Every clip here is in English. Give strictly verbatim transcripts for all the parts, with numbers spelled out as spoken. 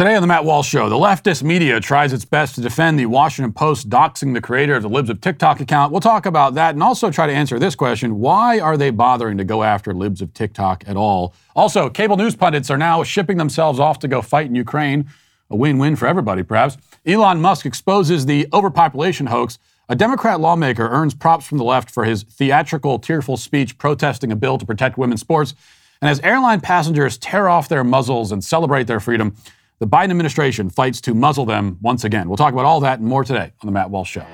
Today on the Matt Walsh Show, the leftist media tries its best to defend The Washington Post doxing the creator of the Libs of TikTok account. We'll talk about that and also try to answer this question. Why are they bothering to go after Libs of TikTok at all? Also, cable news pundits are now shipping themselves off to go fight in Ukraine. A win-win for everybody, perhaps. Elon Musk exposes the overpopulation hoax. A Democrat lawmaker earns props from the left for his theatrical, tearful speech protesting a bill to protect women's sports. And as airline passengers tear off their muzzles and celebrate their freedom, the Biden administration fights to muzzle them once again. We'll talk about all that and more today on The Matt Walsh Show.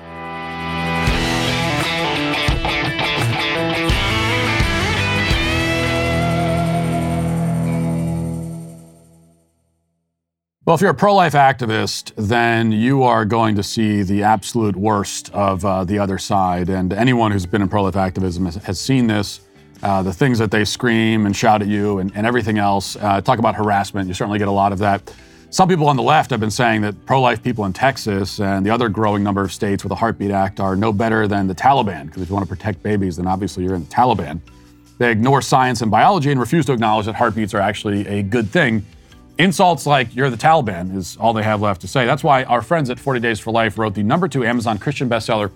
Well, if you're a pro-life activist, then you are going to see the absolute worst of uh, the other side. And anyone who's been in pro-life activism has, has seen this. Uh, the things that they scream and shout at you and, and everything else. Uh, talk about harassment. You certainly get a lot of that. Some people on the left have been saying that pro-life people in Texas and the other growing number of states with a Heartbeat Act are no better than the Taliban, because if you want to protect babies, then obviously you're in the Taliban. They ignore science and biology and refuse to acknowledge that heartbeats are actually a good thing. Insults like "you're the Taliban" is all they have left to say. That's why our friends at forty days for life wrote the number two Amazon Christian bestseller,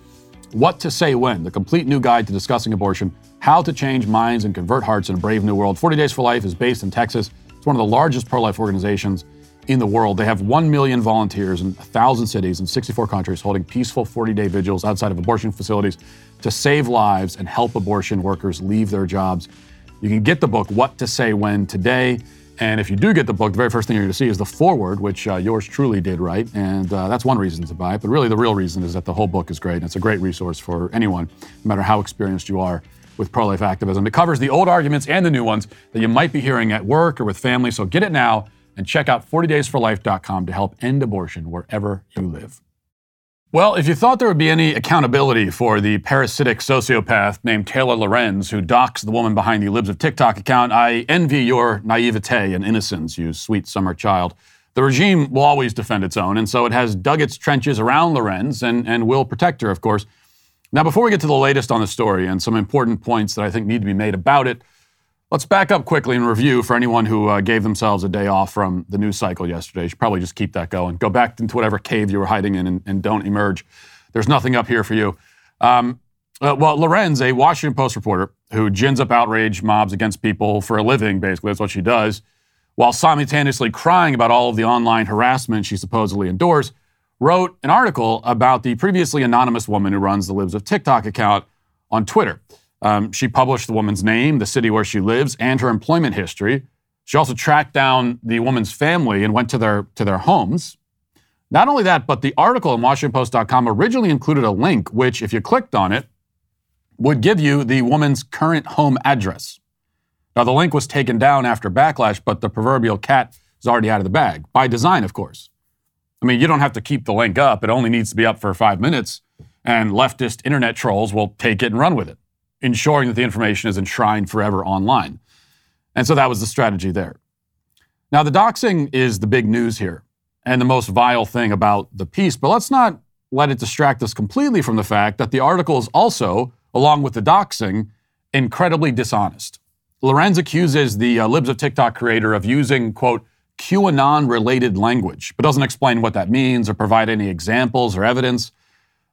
What to Say When, the complete new guide to discussing abortion, how to change minds and convert hearts in a brave new world. forty days for life is based in Texas. It's one of the largest pro-life organizations in the world. They have one million volunteers in one thousand cities in sixty-four countries holding peaceful forty-day vigils outside of abortion facilities to save lives and help abortion workers leave their jobs. You can get the book, What to Say When, today. And if you do get the book, the very first thing you're going to see is the foreword, which uh, yours truly did write. And uh, that's one reason to buy it. But really, the real reason is that the whole book is great. And it's a great resource for anyone, no matter how experienced you are with pro-life activism. It covers the old arguments and the new ones that you might be hearing at work or with family. So get it now and check out forty days for life dot com to help end abortion wherever you live. Well, if you thought there would be any accountability for the parasitic sociopath named Taylor Lorenz, who doxed the woman behind the Libs of TikTok account, I envy your naivete and innocence, you sweet summer child. The regime will always defend its own, and so it has dug its trenches around Lorenz and, and will protect her, of course. Now, before we get to the latest on the story and some important points that I think need to be made about it, let's back up quickly and review for anyone who uh, gave themselves a day off from the news cycle yesterday. You should probably just keep that going. Go back into whatever cave you were hiding in and, and don't emerge. There's nothing up here for you. Um, uh, well, Lorenz, a Washington Post reporter who gins up outrage mobs against people for a living, basically, that's what she does, while simultaneously crying about all of the online harassment she supposedly endures, wrote an article about the previously anonymous woman who runs the Libs of TikTok account on Twitter. Um, she published the woman's name, the city where she lives, and her employment history. She also tracked down the woman's family and went to their to their homes. Not only that, but the article in Washington Post dot com originally included a link, which, if you clicked on it, would give you the woman's current home address. Now, the link was taken down after backlash, but the proverbial cat is already out of the bag, by design, of course. I mean, you don't have to keep the link up. It only needs to be up for five minutes, and leftist internet trolls will take it and run with it, ensuring that the information is enshrined forever online. And so that was the strategy there. Now, the doxing is the big news here and the most vile thing about the piece, but let's not let it distract us completely from the fact that the article is also, along with the doxing, incredibly dishonest. Lorenz accuses the uh, Libs of TikTok creator of using, quote, QAnon-related language, but doesn't explain what that means or provide any examples or evidence.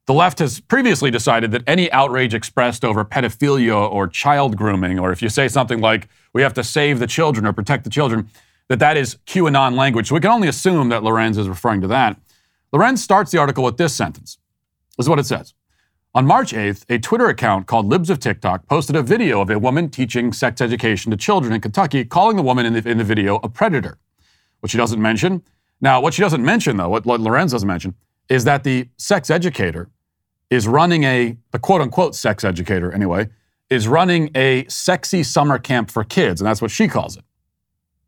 The left has previously decided that any outrage expressed over pedophilia or child grooming, or if you say something like, we have to save the children or protect the children, that that is QAnon language. So we can only assume that Lorenz is referring to that. Lorenz starts the article with this sentence. This is what it says. On March eighth, a Twitter account called Libs of TikTok posted a video of a woman teaching sex education to children in Kentucky, calling the woman in the, in the video a predator. What she doesn't mention, now what she doesn't mention though, what Lorenz doesn't mention, is that the sex educator is running a, the quote-unquote sex educator anyway, is running a sexy summer camp for kids, and that's what she calls it.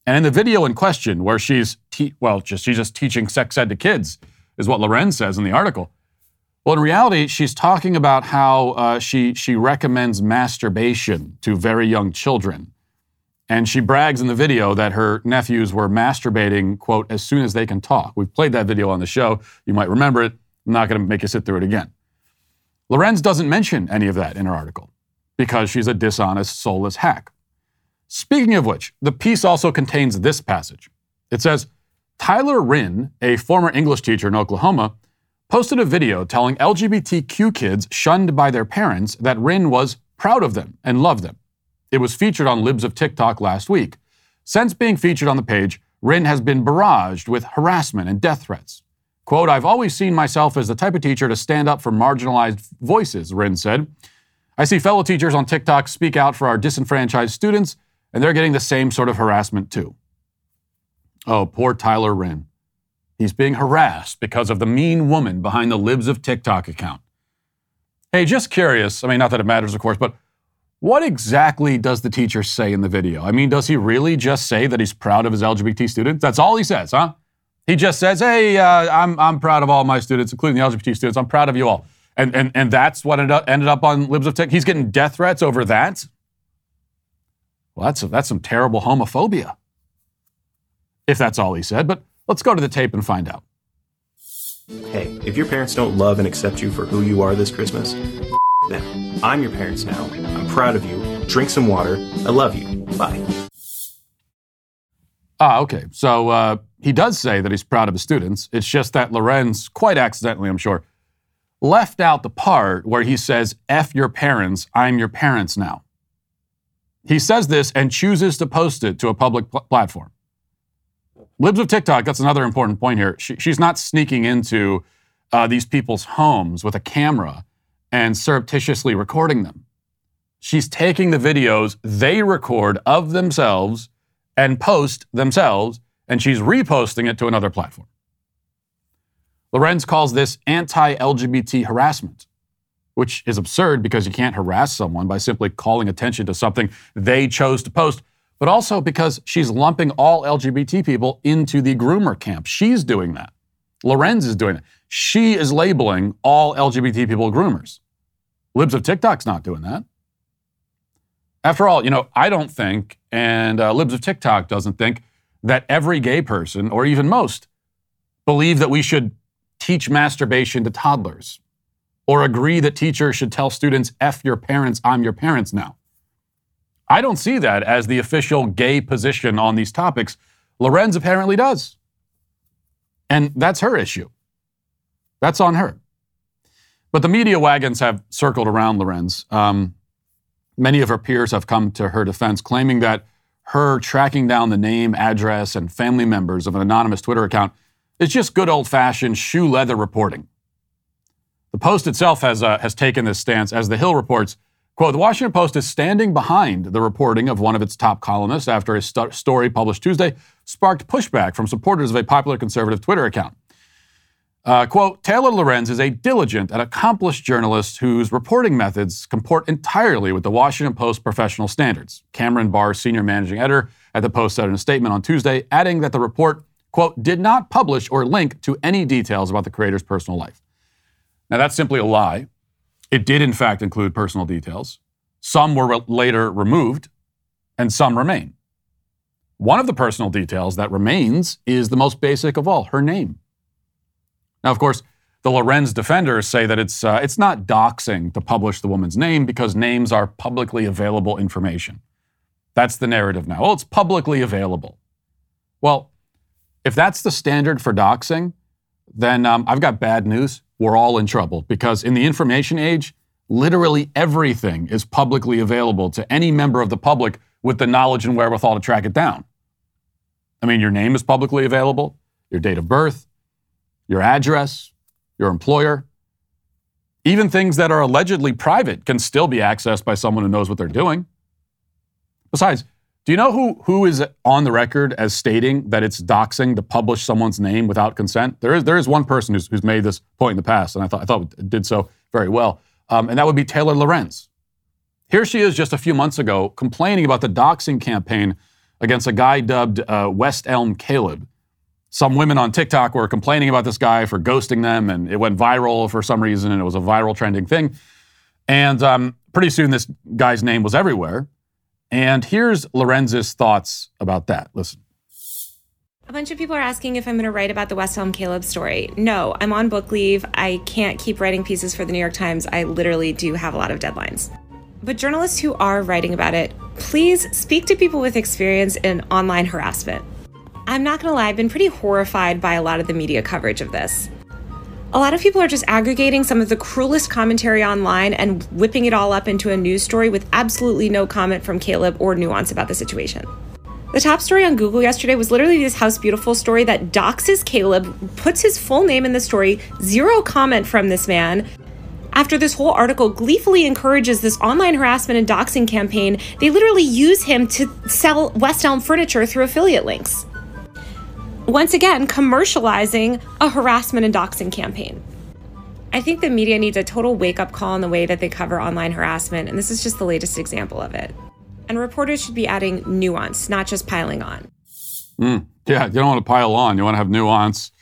And in the video in question, where she's, te- well, just, she's just teaching sex ed to kids, is what Lorenz says in the article. Well, in reality, she's talking about how uh, she, she recommends masturbation to very young children. And she brags in the video that her nephews were masturbating, quote, as soon as they can talk. We've played that video on the show. You might remember it. I'm not going to make you sit through it again. Lorenz doesn't mention any of that in her article because she's a dishonest, soulless hack. Speaking of which, the piece also contains this passage. It says, Tyler Wren, a former English teacher in Oklahoma, posted a video telling L G B T Q kids shunned by their parents that Wren was proud of them and loved them. It was featured on Libs of TikTok last week. Since being featured on the page, Wren has been barraged with harassment and death threats. Quote, "I've always seen myself as the type of teacher to stand up for marginalized voices," Wren said. "I see fellow teachers on TikTok speak out for our disenfranchised students, and they're getting the same sort of harassment too." Oh, poor Tyler Wren. He's being harassed because of the mean woman behind the Libs of TikTok account. Hey, just curious, I mean, not that it matters, of course, but what exactly does the teacher say in the video? I mean, does he really just say that he's proud of his L G B T students? That's all he says, huh? He just says, hey, uh, I'm I'm proud of all my students, including the L G B T students. I'm proud of you all. And and and that's what ended up, ended up on Libs of Tech. He's getting death threats over that? Well, that's, that's some terrible homophobia. If that's all he said. But let's go to the tape and find out. Hey, if your parents don't love and accept you for who you are this Christmas, f*** them. I'm your parents now. I'm proud of you. Drink some water. I love you. Bye. Ah, okay. So, uh... He does say that he's proud of his students. It's just that Lorenz, quite accidentally, I'm sure, left out the part where he says, F your parents, I'm your parents now. He says this and chooses to post it to a public pl- platform. Libs of TikTok, that's another important point here. She, she's not sneaking into uh, these people's homes with a camera and surreptitiously recording them. She's taking the videos they record of themselves and post themselves, and she's reposting it to another platform. Lorenz calls this anti-L G B T harassment, which is absurd because you can't harass someone by simply calling attention to something they chose to post, but also because she's lumping all L G B T people into the groomer camp. She's doing that. Lorenz is doing it. She is labeling all L G B T people groomers. Libs of TikTok's not doing that. After all, you know, I don't think, and uh, Libs of TikTok doesn't think, that every gay person, or even most, believe that we should teach masturbation to toddlers, or agree that teachers should tell students, F your parents, I'm your parents now. I don't see that as the official gay position on these topics. Lorenz apparently does. And that's her issue. That's on her. But the media wagons have circled around Lorenz. Um, many of her peers have come to her defense, claiming that her tracking down the name, address, and family members of an anonymous Twitter account is just good old-fashioned shoe leather reporting. The Post itself has uh, has taken this stance, as The Hill reports, quote, "The Washington Post is standing behind the reporting of one of its top columnists after a st- story published Tuesday sparked pushback from supporters of a popular conservative Twitter account. Uh, quote, Taylor Lorenz is a diligent and accomplished journalist whose reporting methods comport entirely with the Washington Post professional standards. Cameron Barr, senior managing editor at the Post, said in a statement on Tuesday, adding that the report, quote, did not publish or link to any details about the creator's personal life. Now, that's simply a lie. It did, in fact, include personal details. Some were re- later removed, and some remain. One of the personal details that remains is the most basic of all, her name. Now, of course, the Lorenz defenders say that it's uh, it's not doxing to publish the woman's name because names are publicly available information. That's the narrative now. Well, it's publicly available. Well, if that's the standard for doxing, then um, I've got bad news. We're all in trouble because in the information age, literally everything is publicly available to any member of the public with the knowledge and wherewithal to track it down. I mean, your name is publicly available, your date of birth, your address, your employer. Even things that are allegedly private can still be accessed by someone who knows what they're doing. Besides, do you know who, who is on the record as stating that it's doxing to publish someone's name without consent? There is there is one person who's, who's made this point in the past, and I thought I thought did so very well, um, and that would be Taylor Lorenz. Here she is just a few months ago complaining about the doxing campaign against a guy dubbed uh, West Elm Caleb. Some women on TikTok were complaining about this guy for ghosting them, and it went viral for some reason, and it was a viral trending thing. And um, pretty soon this guy's name was everywhere. And here's Lorenz's thoughts about that. Listen. A bunch of people are asking if I'm going to write about the West Elm Caleb story. No, I'm on book leave. I can't keep writing pieces for the New York Times. I literally do have a lot of deadlines. But journalists who are writing about it, please speak to people with experience in online harassment. I'm not gonna lie, I've been pretty horrified by a lot of the media coverage of this. A lot of people are just aggregating some of the cruelest commentary online and whipping it all up into a news story with absolutely no comment from Caleb or nuance about the situation. The top story on Google yesterday was literally this House Beautiful story that doxes Caleb, puts his full name in the story, zero comment from this man. After this whole article gleefully encourages this online harassment and doxing campaign, they literally use him to sell West Elm furniture through affiliate links. Once again, commercializing a harassment and doxing campaign. I think the media needs a total wake-up call in the way that they cover online harassment, and this is just the latest example of it. And reporters should be adding nuance, not just piling on. Mm, yeah, you don't want to pile on. You want to have nuance.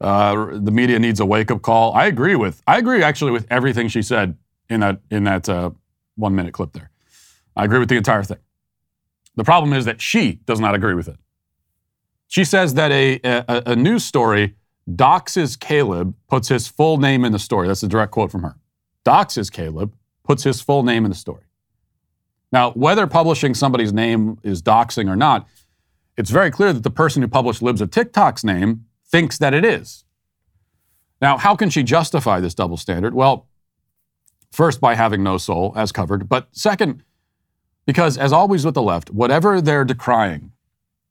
Uh, the media needs a wake-up call. I agree with, I agree actually with everything she said in that in that uh, one-minute clip there. I agree with the entire thing. The problem is that she does not agree with it. She says that a, a, a news story doxes Caleb, puts his full name in the story. That's a direct quote from her. Doxes Caleb, puts his full name in the story. Now, whether publishing somebody's name is doxing or not, it's very clear that the person who published Libs of TikTok's name thinks that it is. Now, how can she justify this double standard? Well, first, by having no soul, as covered. But second, because as always with the left, whatever they're decrying,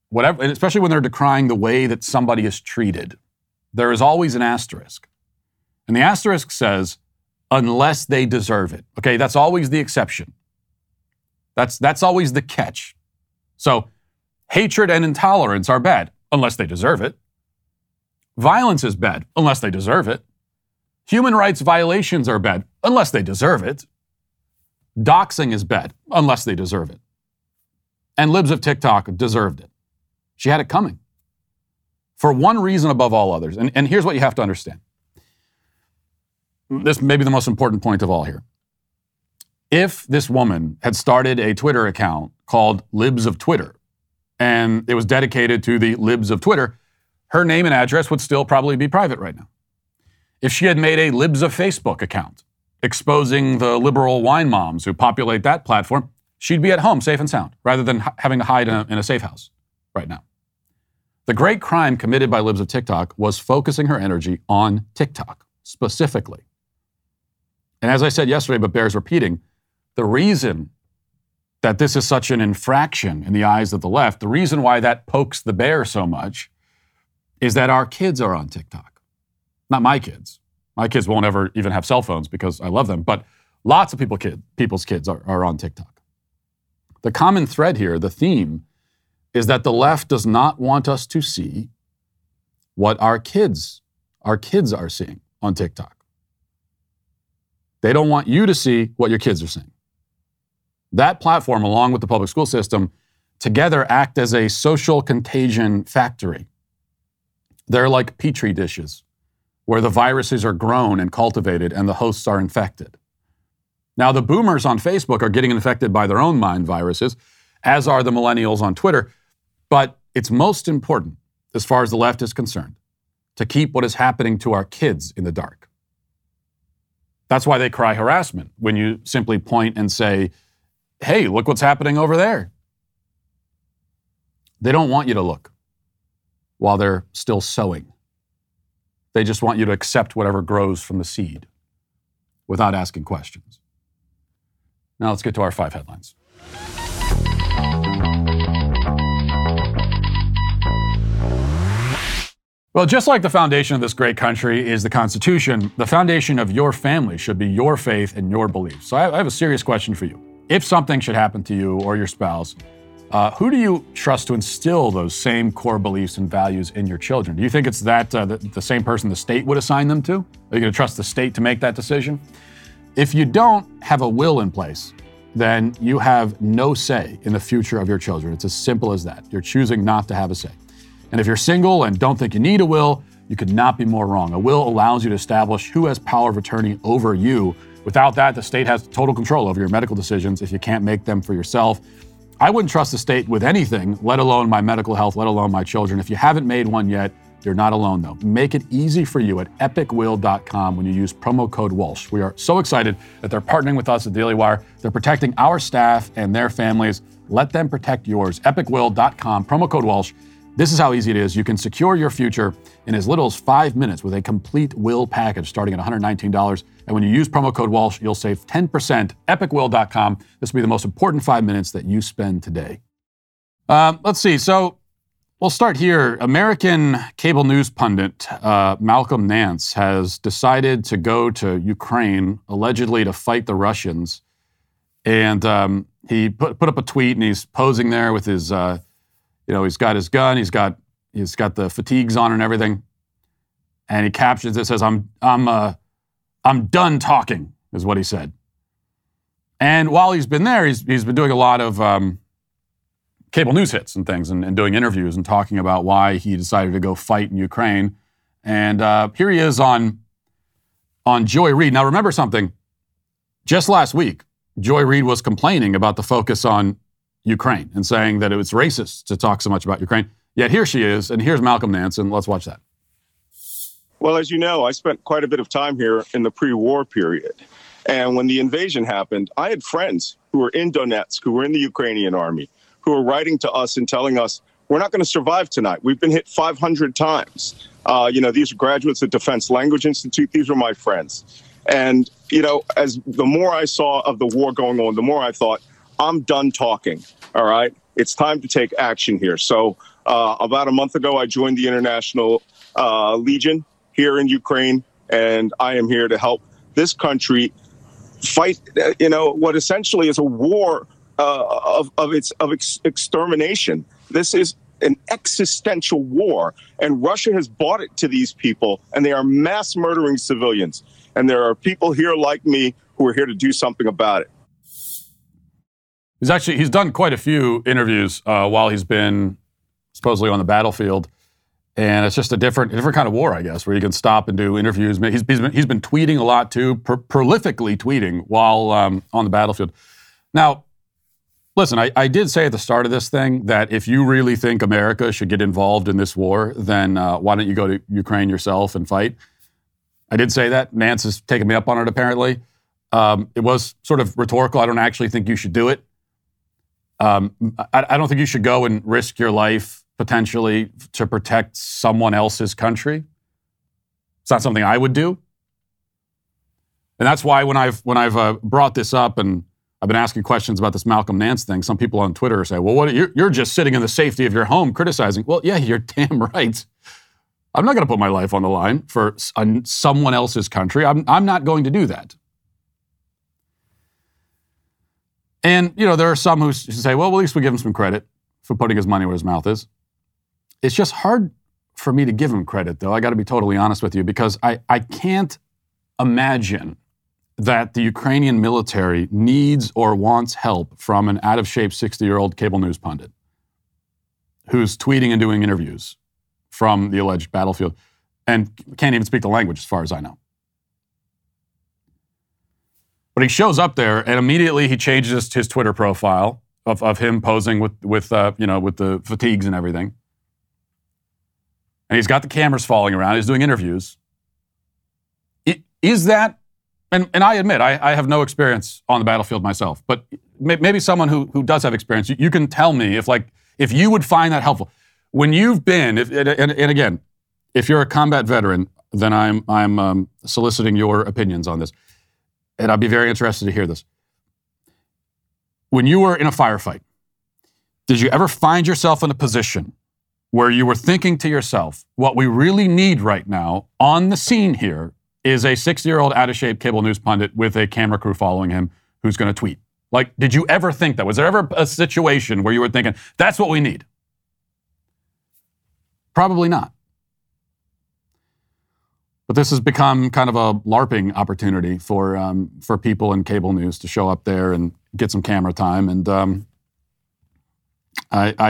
whatever, and especially when they're decrying the way that somebody is treated, there is always an asterisk. And the asterisk says, unless they deserve it. Okay, that's always the exception. That's, that's always the catch. So hatred and intolerance are bad, unless they deserve it. Violence is bad, unless they deserve it. Human rights violations are bad, unless they deserve it. Doxing is bad, unless they deserve it. And Libs of TikTok deserved it. She had it coming for one reason above all others. And, and here's what you have to understand. This may be the most important point of all here. If this woman had started a Twitter account called Libs of Twitter, and it was dedicated to the Libs of Twitter, her name and address would still probably be private right now. If she had made a Libs of Facebook account, exposing the liberal wine moms who populate that platform, she'd be at home safe and sound, rather than having to hide in a, in a safe house right now. The great crime committed by Libs of TikTok was focusing her energy on TikTok, specifically. And as I said yesterday, but bears repeating, the reason that this is such an infraction in the eyes of the left, the reason why that pokes the bear so much, is that our kids are on TikTok. Not my kids. My kids won't ever even have cell phones because I love them, but lots of people kid, people's kids are, are on TikTok. The common thread here, the theme, is that the left does not want us to see what our kids, our kids are seeing on TikTok. They don't want you to see what your kids are seeing. That platform, along with the public school system, together act as a social contagion factory. They're like petri dishes, where the viruses are grown and cultivated and the hosts are infected. Now, the boomers on Facebook are getting infected by their own mind viruses, as are the millennials on Twitter. But it's most important, as far as the left is concerned, to keep what is happening to our kids in the dark. That's why they cry harassment, when you simply point and say, hey, look what's happening over there. They don't want you to look while they're still sowing. They just want you to accept whatever grows from the seed without asking questions. Now let's get to our five headlines. Well, just like the foundation of this great country is the Constitution, the foundation of your family should be your faith and your beliefs. So I have a serious question for you. If something should happen to you or your spouse, uh, who do you trust to instill those same core beliefs and values in your children? Do you think it's that uh, the, the same person the state would assign them to? Are you going to trust the state to make that decision? If you don't have a will in place, then you have no say in the future of your children. It's as simple as that. You're choosing not to have a say. And if you're single and don't think you need a will, you could not be more wrong. A will allows you to establish who has power of attorney over you. Without that, the state has total control over your medical decisions if you can't make them for yourself. I wouldn't trust the state with anything, let alone my medical health, let alone my children. If you haven't made one yet, you're not alone, though. Make it easy for you at epic will dot com when you use promo code Walsh. We are so excited that they're partnering with us at Daily Wire. They're protecting our staff and their families. Let them protect yours. epic will dot com, promo code Walsh. This is how easy it is. You can secure your future in as little as five minutes with a complete will package starting at one hundred nineteen dollars. And when you use promo code Walsh, you'll save ten percent. epic will dot com. This will be the most important five minutes that you spend today. Um, let's see. So we'll start here. American cable news pundit uh, Malcolm Nance has decided to go to Ukraine, allegedly to fight the Russians. And um, he put, put up a tweet, and he's posing there with his... Uh, You know, he's got his gun, he's got he's got the fatigues on and everything. And he captions it, says, I'm I'm uh, I'm done talking, is what he said. And while he's been there, he's he's been doing a lot of um, cable news hits and things and, and doing interviews and talking about why he decided to go fight in Ukraine. And uh, here he is on on Joy Reid. Now remember something, just last week, Joy Reid was complaining about the focus on Ukraine and saying that it was racist to talk so much about Ukraine. Yet here she is, and here's Malcolm Nance, and let's watch that. Well, as you know, I spent quite a bit of time here in the pre-war period. And when the invasion happened, I had friends who were in Donetsk, who were in the Ukrainian army, who were writing to us and telling us, we're not going to survive tonight. We've been hit five hundred times. Uh, you know, these are graduates at Defense Language Institute. These were my friends. And, you know, as the more I saw of the war going on, the more I thought, I'm done talking, all right? It's time to take action here. So uh, about a month ago, I joined the International uh, Legion here in Ukraine, and I am here to help this country fight, you know, what essentially is a war uh, of, of, its, of ex- extermination. This is an existential war, and Russia has bought it to these people, and they are mass murdering civilians. And there are people here like me who are here to do something about it. He's actually, he's done quite a few interviews uh, while he's been supposedly on the battlefield. And it's just a different, different kind of war, I guess, where you can stop and do interviews. He's, he's, been, he's been tweeting a lot too, pro- prolifically tweeting while um, on the battlefield. Now, listen, I, I did say at the start of this thing that if you really think America should get involved in this war, then uh, why don't you go to Ukraine yourself and fight? I did say that. Nance has taken me up on it, apparently. Um, it was sort of rhetorical. I don't actually think you should do it. Um, I, I don't think you should go and risk your life potentially to protect someone else's country. It's not something I would do. And that's why when I've when I've uh, brought this up and I've been asking questions about this Malcolm Nance thing, some people on Twitter say, well, what you're, you're just sitting in the safety of your home criticizing. Well, yeah, you're damn right. I'm not going to put my life on the line for a, someone else's country. I'm I'm not going to do that. And, you know, there are some who say, well, at least we give him some credit for putting his money where his mouth is. It's just hard for me to give him credit, though. I got to be totally honest with you, because I, I can't imagine that the Ukrainian military needs or wants help from an out-of-shape sixty-year-old cable news pundit who's tweeting and doing interviews from the alleged battlefield and can't even speak the language as far as I know. But he shows up there, and immediately he changes his Twitter profile of, of him posing with with uh, you know with the fatigues and everything. And he's got the cameras falling around. He's doing interviews. It, is that? And and I admit I, I have no experience on the battlefield myself, but may, maybe someone who who does have experience, you, you can tell me if like if you would find that helpful when you've been. If and, and, and again, if you're a combat veteran, then I'm I'm um, soliciting your opinions on this. And I'd be very interested to hear this. When you were in a firefight, did you ever find yourself in a position where you were thinking to yourself, what we really need right now on the scene here is a sixty-year-old out-of-shape cable news pundit with a camera crew following him who's going to tweet? Like, did you ever think that? Was there ever a situation where you were thinking, that's what we need? Probably not. But this has become kind of a LARPing opportunity for um, for people in cable news to show up there and get some camera time. And um, I, I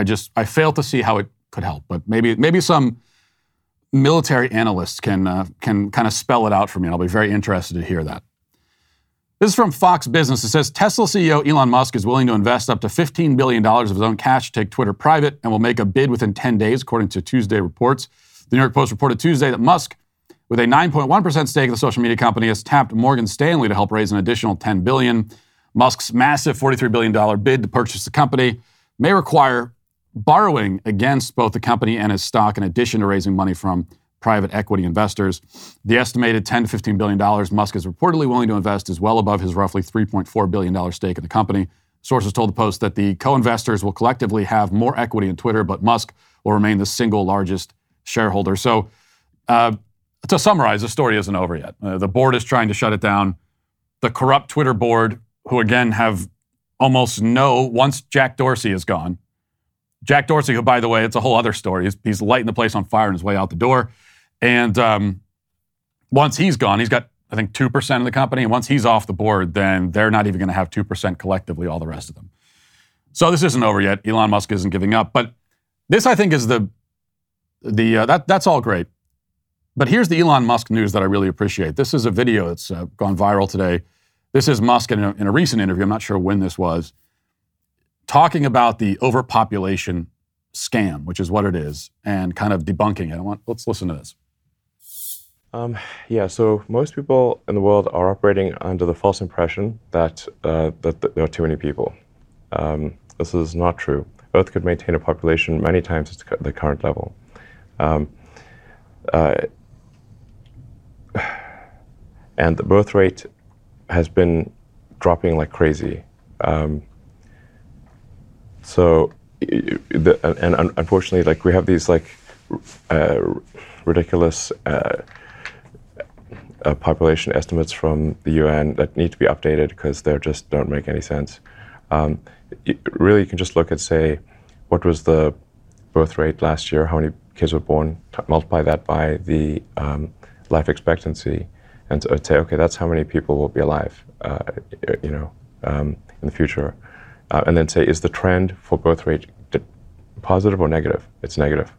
I just I fail to see how it could help. But maybe maybe some military analysts can uh, can kind of spell it out for me, and I'll be very interested to hear that. This is from Fox Business. It says Tesla C E O Elon Musk is willing to invest up to fifteen billion dollars of his own cash to take Twitter private, and will make a bid within ten days, according to Tuesday reports. The New York Post reported Tuesday that Musk, with a nine point one percent stake of the social media company, has tapped Morgan Stanley to help raise an additional ten billion dollars. Musk's massive forty-three billion dollars bid to purchase the company may require borrowing against both the company and its stock, in addition to raising money from private equity investors. The estimated ten to fifteen billion dollars Musk is reportedly willing to invest is well above his roughly three point four billion dollars stake in the company. Sources told the Post that the co-investors will collectively have more equity in Twitter, but Musk will remain the single largest shareholder. So uh, to summarize, the story isn't over yet. Uh, the board is trying to shut it down. The corrupt Twitter board, who again have almost no, once Jack Dorsey is gone, Jack Dorsey, who, by the way, it's a whole other story. He's, he's lighting the place on fire on his way out the door. And um, once he's gone, he's got, I think, two percent of the company. And once he's off the board, then they're not even going to have two percent collectively, all the rest of them. So this isn't over yet. Elon Musk isn't giving up. But this, I think, is the, the uh, that that's all great. But here's the Elon Musk news that I really appreciate. This is a video that's uh, gone viral today. This is Musk in a, in a recent interview. I'm not sure when this was. Talking about the overpopulation scam, which is what it is, and kind of debunking it. I want, let's listen to this. Um, yeah, so most people in the world are operating under the false impression that, uh, that there are too many people. Um, this is not true. Earth could maintain a population many times its the current level. Um, uh, and the birth rate has been dropping like crazy. Um, So, the, and, and unfortunately, like we have these like uh, ridiculous uh, uh, population estimates from the U N that need to be updated because they just don't make any sense. Um, it, really, you can just look at, say, what was the birth rate last year, how many kids were born, t- multiply that by the um, life expectancy, and so say, okay, that's how many people will be alive, uh, you know, um, in the future. Uh, and then say, is the trend for birth rate d- positive or negative? It's negative.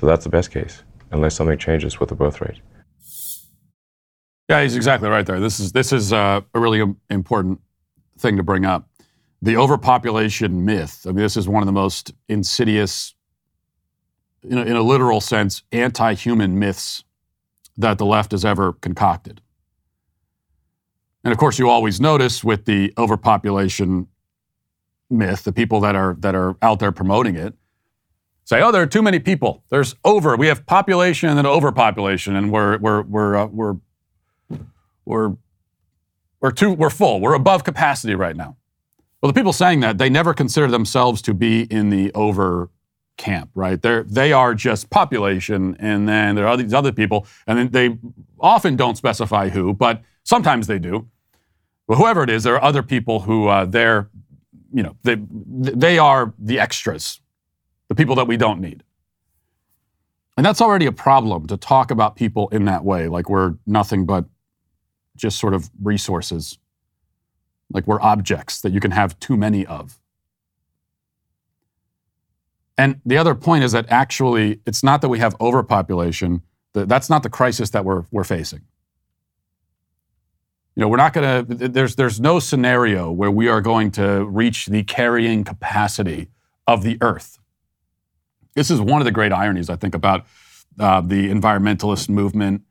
So that's the best case, unless something changes with the birth rate. Yeah, he's exactly right there. This is this is uh, a really important thing to bring up. The overpopulation myth. I mean, this is one of the most insidious, you know, in a literal sense, anti-human myths that the left has ever concocted. And of course, you always notice with the overpopulation myth, the people that are that are out there promoting it say, "Oh, there are too many people. There's over. We have population and then overpopulation, and we're we're we're uh, we're we're we're too we're full. We're above capacity right now." Well, the people saying that, they never consider themselves to be in the over camp, right? They they are just population, and then there are these other people, and then they often don't specify who, but sometimes they do. But whoever it is, there are other people who uh, they're. You know, they they are the extras, the people that we don't need. And that's already a problem to talk about people in that way, like we're nothing but just sort of resources, like we're objects that you can have too many of. And the other point is that actually, it's not that we have overpopulation. That's not the crisis that we're we're facing. You know, we're not going to, there's there's no scenario where we are going to reach the carrying capacity of the Earth. This is one of the great ironies, I think, about uh, the environmentalist movement.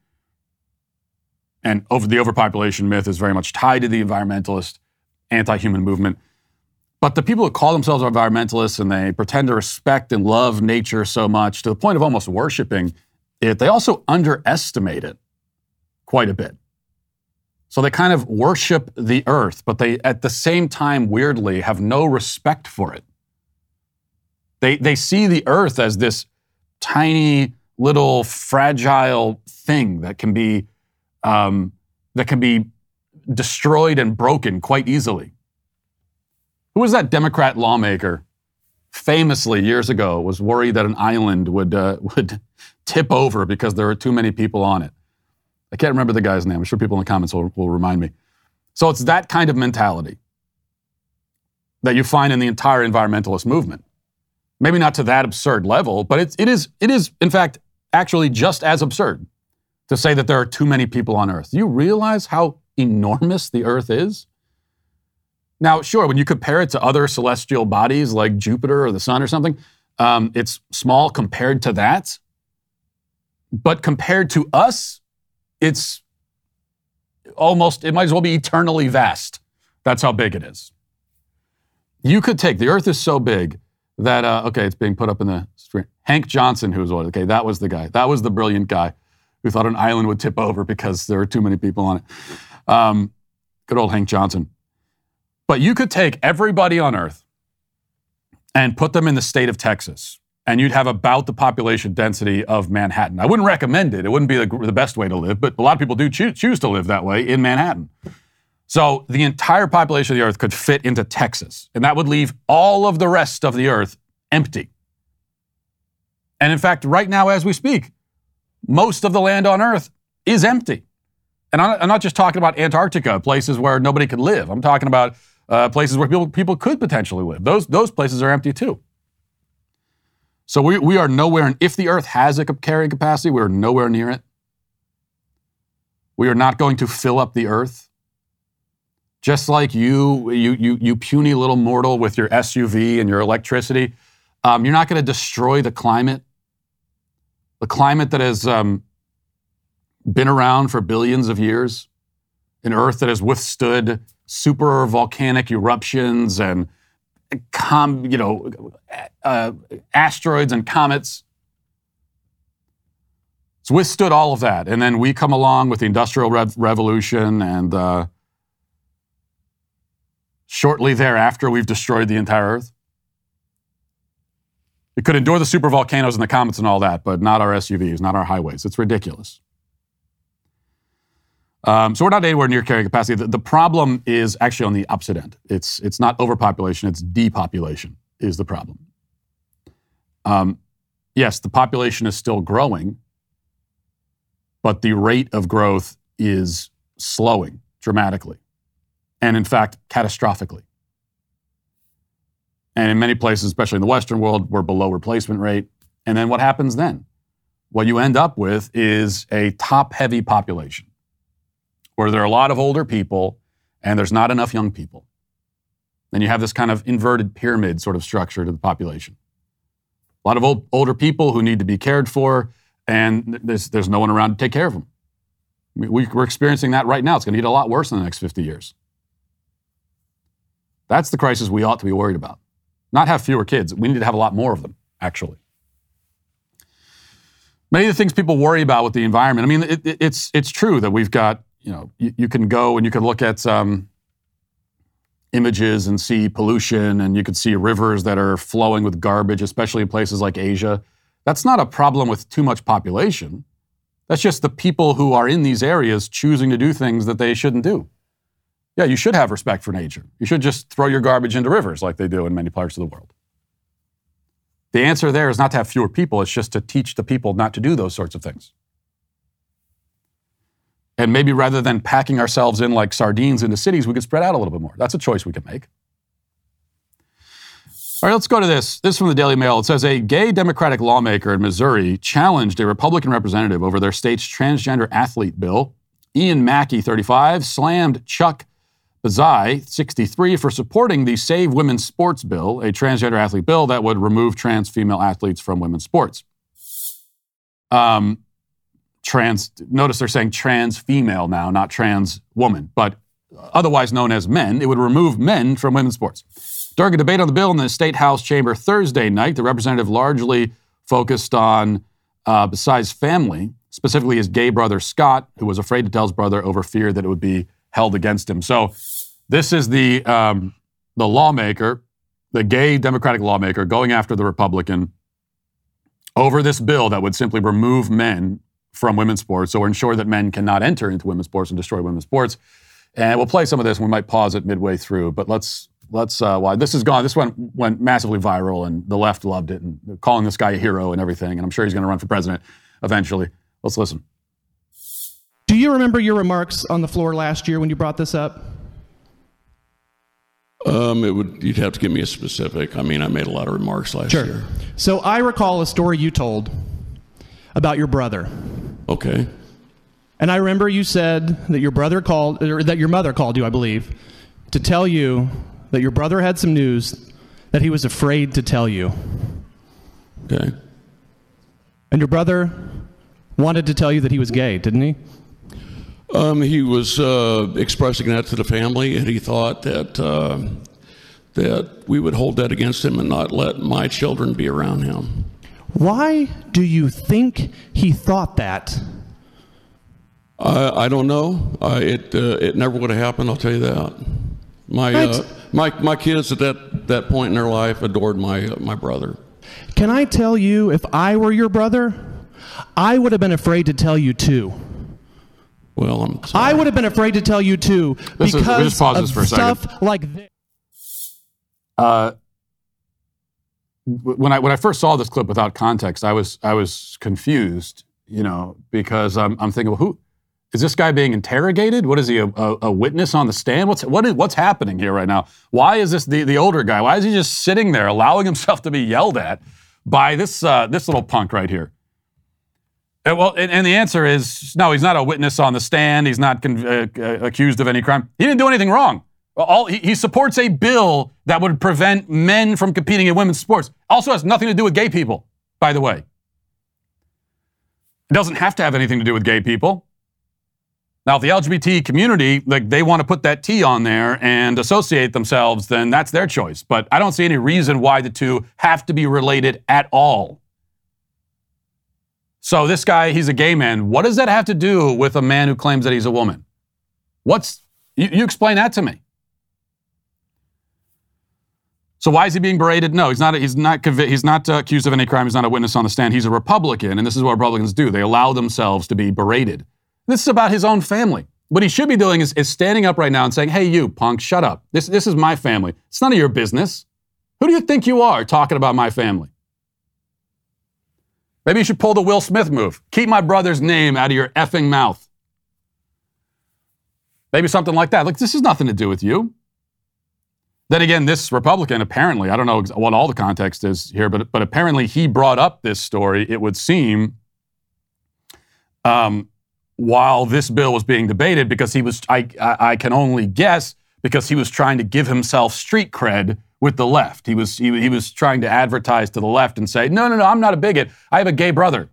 And over, the overpopulation myth is very much tied to the environmentalist anti-human movement. But the people who call themselves environmentalists and they pretend to respect and love nature so much to the point of almost worshiping it, they also underestimate it quite a bit. So they kind of worship the earth, but they, at the same time, weirdly, have no respect for it. They they see the earth as this tiny, little, fragile thing that can be um, that can be destroyed and broken quite easily. Who was that Democrat lawmaker? Famously, years ago, was worried that an island would uh, would tip over because there were too many people on it. I can't remember the guy's name. I'm sure people in the comments will, will remind me. So it's that kind of mentality that you find in the entire environmentalist movement. Maybe not to that absurd level, but it's, it is, it is, in fact, actually just as absurd to say that there are too many people on Earth. Do you realize how enormous the Earth is? Now, sure, when you compare it to other celestial bodies like Jupiter or the sun or something, um, it's small compared to that. But compared to us, it's almost, it might as well be eternally vast. That's how big it is. You could take, the earth is so big that, uh, okay, it's being put up in the stream. Hank Johnson, who was one, okay, that was the guy. That was the brilliant guy who thought an island would tip over because there were too many people on it. Um, good old Hank Johnson. But you could take everybody on Earth and put them in the state of Texas, and you'd have about the population density of Manhattan. I wouldn't recommend it. It wouldn't be the, the best way to live, but a lot of people do choose, choose to live that way in Manhattan. So the entire population of the Earth could fit into Texas, and that would leave all of the rest of the Earth empty. And in fact, right now as we speak, most of the land on Earth is empty. And I'm not just talking about Antarctica, places where nobody could live. I'm talking about uh, places where people, people could potentially live. Those, those places are empty too. So we, we are nowhere, and if the Earth has a carrying capacity, we're nowhere near it. We are not going to fill up the Earth. Just like you, you, you, you puny little mortal with your S U V and your electricity, um, you're not going to destroy the climate. The climate that has um, been around for billions of years, an Earth that has withstood super volcanic eruptions and com, you know, uh, asteroids and comets. It's withstood all of that, and then we come along with the Industrial Rev- Revolution and. Uh, Shortly thereafter, we've destroyed the entire Earth. It could endure the supervolcanoes and the comets and all that, but not our S U Vs, not our highways. It's ridiculous. Um, so we're not anywhere near carrying capacity. The, the problem is actually on the opposite end. It's, it's not overpopulation, it's depopulation is the problem. Um, yes, the population is still growing, but the rate of growth is slowing dramatically. And in fact, catastrophically. And in many places, especially in the Western world, we're below replacement rate. And then what happens then? What you end up with is a top-heavy population where there are a lot of older people and there's not enough young people. Then you have this kind of inverted pyramid sort of structure to the population. A lot of old, older people who need to be cared for, and there's, there's no one around to take care of them. We, we're experiencing that right now. It's going to get a lot worse in the next fifty years. That's the crisis we ought to be worried about. Not have fewer kids. We need to have a lot more of them, actually. Many of the things people worry about with the environment, I mean, it, it, it's it's true that we've got, you know, you, you can go and you can look at um, images and see pollution, and you can see rivers that are flowing with garbage, especially in places like Asia. That's not a problem with too much population. That's just the people who are in these areas choosing to do things that they shouldn't do. Yeah, you should have respect for nature. You should just throw your garbage into rivers like they do in many parts of the world. The answer there is not to have fewer people. It's just to teach the people not to do those sorts of things. And maybe rather than packing ourselves in like sardines into cities, we could spread out a little bit more. That's a choice we could make. All right, let's go to this. This is from the Daily Mail. It says, a gay Democratic lawmaker in Missouri challenged a Republican representative over their state's transgender athlete bill. Ian Mackey, thirty-five, slammed Chuck Bazai, sixty-three, for supporting the Save Women's Sports bill, a transgender athlete bill that would remove trans female athletes from women's sports. Um, trans. Notice they're saying trans female now, not trans woman, but otherwise known as men. It would remove men from women's sports. During a debate on the bill in the State House chamber Thursday night, the representative largely focused on uh, Bazai's family, specifically his gay brother Scott, who was afraid to tell his brother over fear that it would be held against him. So this is the um, the lawmaker, the gay Democratic lawmaker, going after the Republican over this bill that would simply remove men from women's sports or ensure that men cannot enter into women's sports and destroy women's sports. And we'll play some of this, and we might pause it midway through, but let's, let's uh, why this is gone. This went, went massively viral, and the left loved it, and calling this guy a hero and everything, and I'm sure he's going to run for president eventually. Let's listen. Do you remember your remarks on the floor last year when you brought this up? Um, it would, you'd have to give me a specific. I mean, I made a lot of remarks last sure. year. So I recall a story you told about your brother. Okay. And I remember you said that your brother called, or that your mother called you, I believe, to tell you that your brother had some news that he was afraid to tell you. Okay. And your brother wanted to tell you that he was gay, didn't he? Um, he was uh, expressing that to the family, and he thought that uh, that we would hold that against him and not let my children be around him. Why do you think he thought that? I, I don't know. Uh, it uh, it never would have happened, I'll tell you that. My uh, my my kids at that that point in their life adored my uh, my brother. Can I tell you, if I were your brother, I would have been afraid to tell you too. Well, I'm sorry. I would have been afraid to tell you too this because is, of for a stuff second. Like this. Uh, when I when I first saw this clip without context, I was I was confused, you know, because I'm I'm thinking, well, who is this guy being interrogated? What is he, a, a, a witness on the stand? What's what is what's happening here right now? Why is this the the older guy? Why is he just sitting there allowing himself to be yelled at by this uh, this little punk right here? And well, and, and the answer is no. He's not a witness on the stand. He's not con- uh, accused of any crime. He didn't do anything wrong. All, he, he supports a bill that would prevent men from competing in women's sports. Also has nothing to do with gay people, by the way. It doesn't have to have anything to do with gay people. Now, if the L G B T community, like they want to put that T on there and associate themselves, then that's their choice. But I don't see any reason why the two have to be related at all. So this guy, he's a gay man. What does that have to do with a man who claims that he's a woman? What's, you, you explain that to me. So why is he being berated? No, he's not. He's not. Convi- he's not uh, accused of any crime. He's not a witness on the stand. He's a Republican, and this is what Republicans do. They allow themselves to be berated. This is about his own family. What he should be doing is, is standing up right now and saying, "Hey, you punk, shut up. This this is my family. It's none of your business. Who do you think you are talking about my family?" Maybe you should pull the Will Smith move. Keep my brother's name out of your effing mouth. Maybe something like that. Like, this has nothing to do with you. Then again, this Republican, apparently, I don't know what all the context is here, but but apparently he brought up this story, it would seem, um, while this bill was being debated, because he was, I, I can only guess, because he was trying to give himself street cred with the left. He was, he, he was trying to advertise to the left and say, no, no, no, I'm not a bigot. I have a gay brother.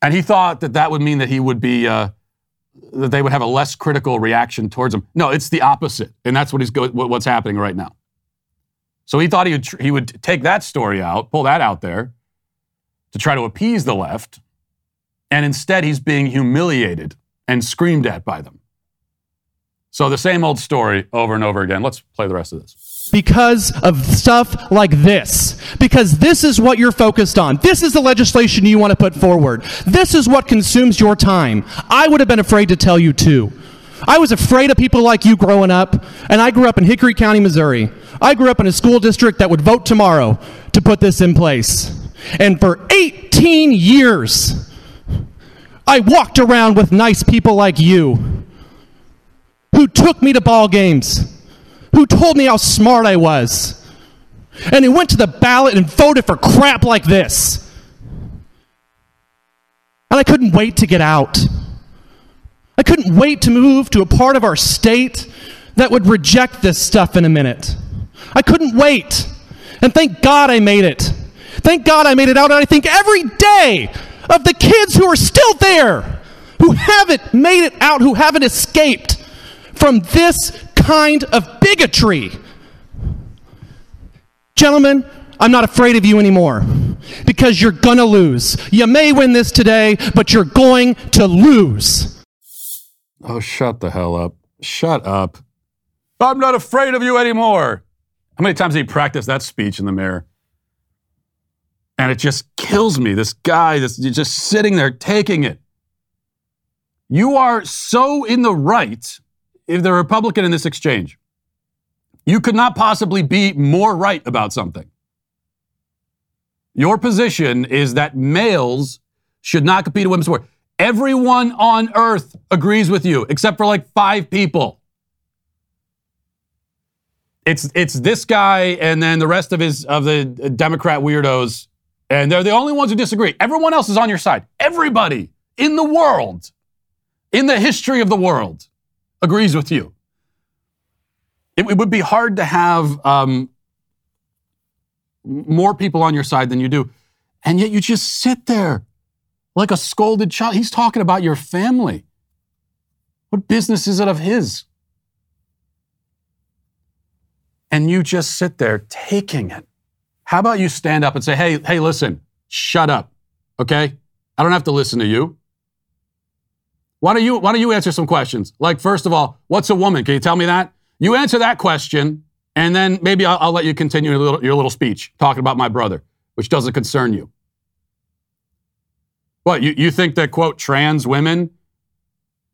And he thought that that would mean that he would be... Uh, that they would have a less critical reaction towards him. No, it's the opposite. And that's what he's go- what's happening right now. So he thought he would, tr- he would take that story out, pull that out there to try to appease the left. And instead he's being humiliated and screamed at by them. So the same old story over and over again. Let's play the rest of this. Because of stuff like this. Because this is what you're focused on. This is the legislation you want to put forward. This is what consumes your time. I would have been afraid to tell you too. I was afraid of people like you growing up, and I grew up in Hickory County, Missouri. I grew up in a school district that would vote tomorrow to put this in place. And for eighteen years, I walked around with nice people like you who took me to ball games, who told me how smart I was. And he went to the ballot and voted for crap like this. And I couldn't wait to get out. I couldn't wait to move to a part of our state that would reject this stuff in a minute. I couldn't wait. And thank God I made it. Thank God I made it out. And I think every day of the kids who are still there, who haven't made it out, who haven't escaped from this kind of bigotry. Gentlemen, I'm not afraid of you anymore because you're gonna lose. You may win this today, but you're going to lose. Oh, shut the hell up. Shut up. I'm not afraid of you anymore. How many times did he practice that speech in the mirror? And it just kills me. This guy that's just sitting there taking it. You are so in the right. If the Republican in this exchange, you could not possibly be more right about something. Your position is that males should not compete in women's sport. Everyone on earth agrees with you, except for like five people. It's it's this guy and then the rest of his of the Democrat weirdos, and they're the only ones who disagree. Everyone else is on your side. Everybody in the world, in the history of the world, agrees with you. It, it would be hard to have um, more people on your side than you do. And yet you just sit there like a scolded child. He's talking about your family. What business is it of his? and you just sit there taking it. How about you stand up and say, hey, hey, listen, shut up, okay? I don't have to listen to you. Why don't you, why don't you answer some questions? Like, first of all, what's a woman? Can you tell me that? You answer that question, and then maybe I'll, I'll let you continue your little, your little speech talking about my brother, which doesn't concern you. What, you, you think that, quote, trans women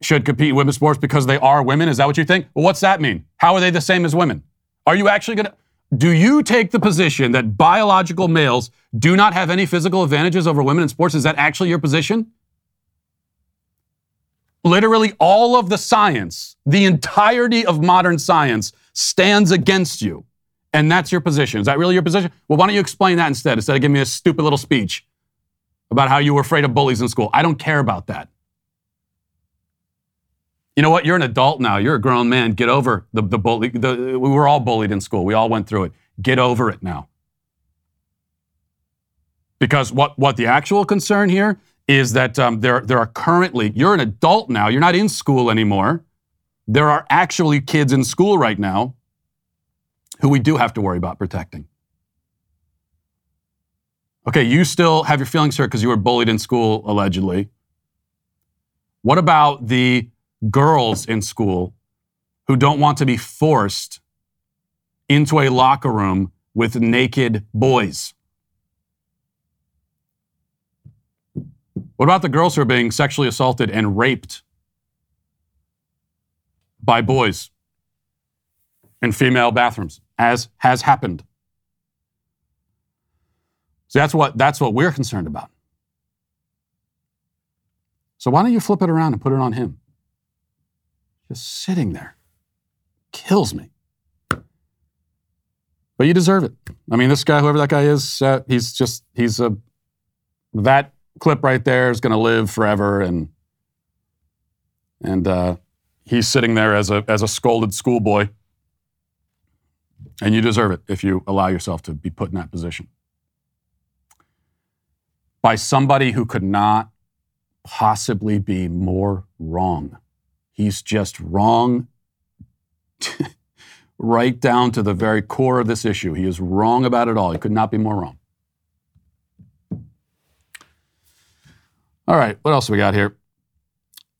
should compete in women's sports because they are women? Is that what you think? Well, what's that mean? How are they the same as women? Are you actually going to... Do you take the position that biological males do not have any physical advantages over women in sports? Is that actually your position? Literally all of the science, the entirety of modern science stands against you. And that's your position. Is that really your position? Well, why don't you explain that instead, instead of giving me a stupid little speech about how you were afraid of bullies in school. I don't care about that. You know what? You're an adult now. You're a grown man. Get over the, the bully. The, we were all bullied in school. We all went through it. Get over it now. Because what, what the actual concern here is that um, there, there are currently, you're an adult now. You're not in school anymore. There are actually kids in school right now who we do have to worry about protecting. Okay, you still have your feelings hurt because you were bullied in school, allegedly. What about the girls in school who don't want to be forced into a locker room with naked boys? What about the girls who are being sexually assaulted and raped by boys in female bathrooms, as has happened? So that's what, that's what we're concerned about. So why don't you flip it around and put it on him? Just sitting there kills me. But you deserve it. I mean, this guy, whoever that guy is, uh, he's just, he's a, that clip right there is going to live forever. And, and uh, he's sitting there as a, as a scolded schoolboy. And you deserve it if you allow yourself to be put in that position by somebody who could not possibly be more wrong. He's just wrong right down to the very core of this issue. He is wrong about it all. He could not be more wrong. All right, what else we got here?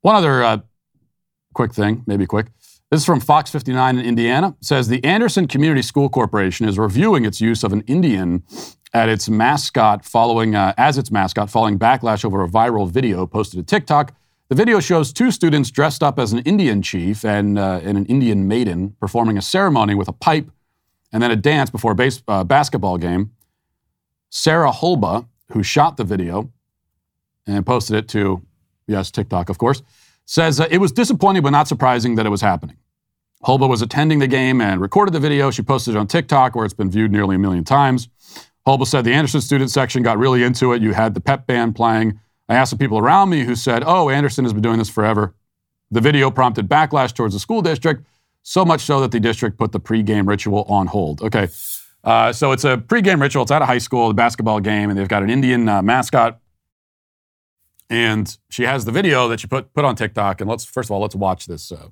One other uh, quick thing, maybe quick. This is from Fox fifty-nine in Indiana. It says, the Anderson Community School Corporation is reviewing its use of an Indian at its mascot following, uh, as its mascot following backlash over a viral video posted to TikTok. The video shows two students dressed up as an Indian chief and, uh, and an Indian maiden performing a ceremony with a pipe and then a dance before a base, uh, basketball game. Sarah Holba, who shot the video and posted it to, yes, TikTok, of course, says uh, it was disappointing but not surprising that it was happening. Holba was attending the game and recorded the video. She posted it on TikTok, where it's been viewed nearly a million times. Holba said the Anderson student section got really into it. You had the pep band playing. I asked the people around me who said, oh, Anderson has been doing this forever. The video prompted backlash towards the school district, so much so that the district put the pregame ritual on hold. Okay, uh, so it's a pregame ritual. It's at a high school, the basketball game, and they've got an Indian uh, mascot. And she has the video that she put put on TikTok. And let's first of all, let's watch this uh,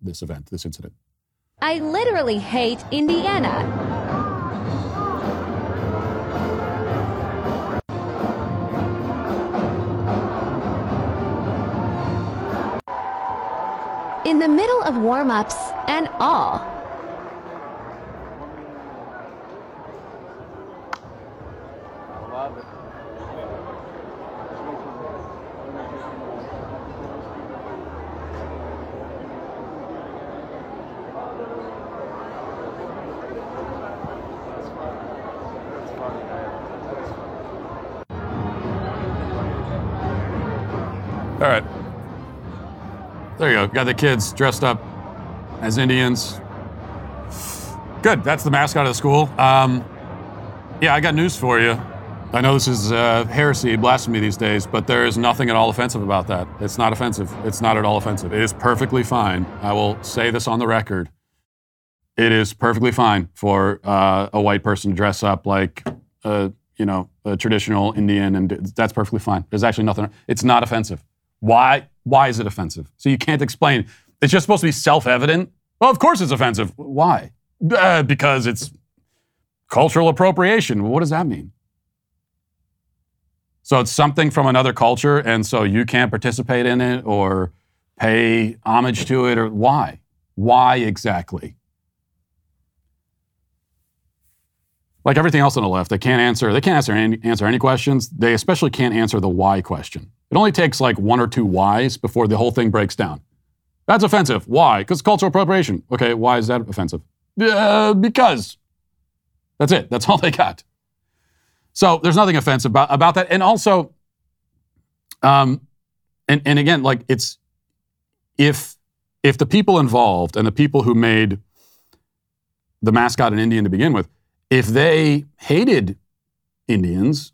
this event, this incident. I literally hate Indiana. In the middle of warm-ups and all. All right. There you go. Got the kids dressed up as Indians. Good. That's the mascot of the school. Um, yeah, I got news for you. I know this is uh, heresy, blasphemy these days, but there is nothing at all offensive about that. It's not offensive. It's not at all offensive. It is perfectly fine. I will say this on the record. It is perfectly fine for uh, a white person to dress up like, uh, you know, a traditional Indian, and that's perfectly fine. There's actually nothing. It's not offensive. Why? Why is it offensive? So you can't explain. It's just supposed to be self-evident. Well, of course it's offensive. Why? uh, because it's cultural appropriation. Well, what does that mean? So it's something from another culture, and so you can't participate in it or pay homage to it, or why? Why exactly? Like everything else on the left, they can't answer. They can't answer any, answer any questions. They especially can't answer the why question. It only takes like one or two whys before the whole thing breaks down. That's offensive. Why? Because cultural appropriation. Okay, why is that offensive? Uh, because. That's it. That's all they got. So there's nothing offensive about, about that. And also, um, and and again, like it's if if the people involved and the people who made the mascot an Indian to begin with. If they hated Indians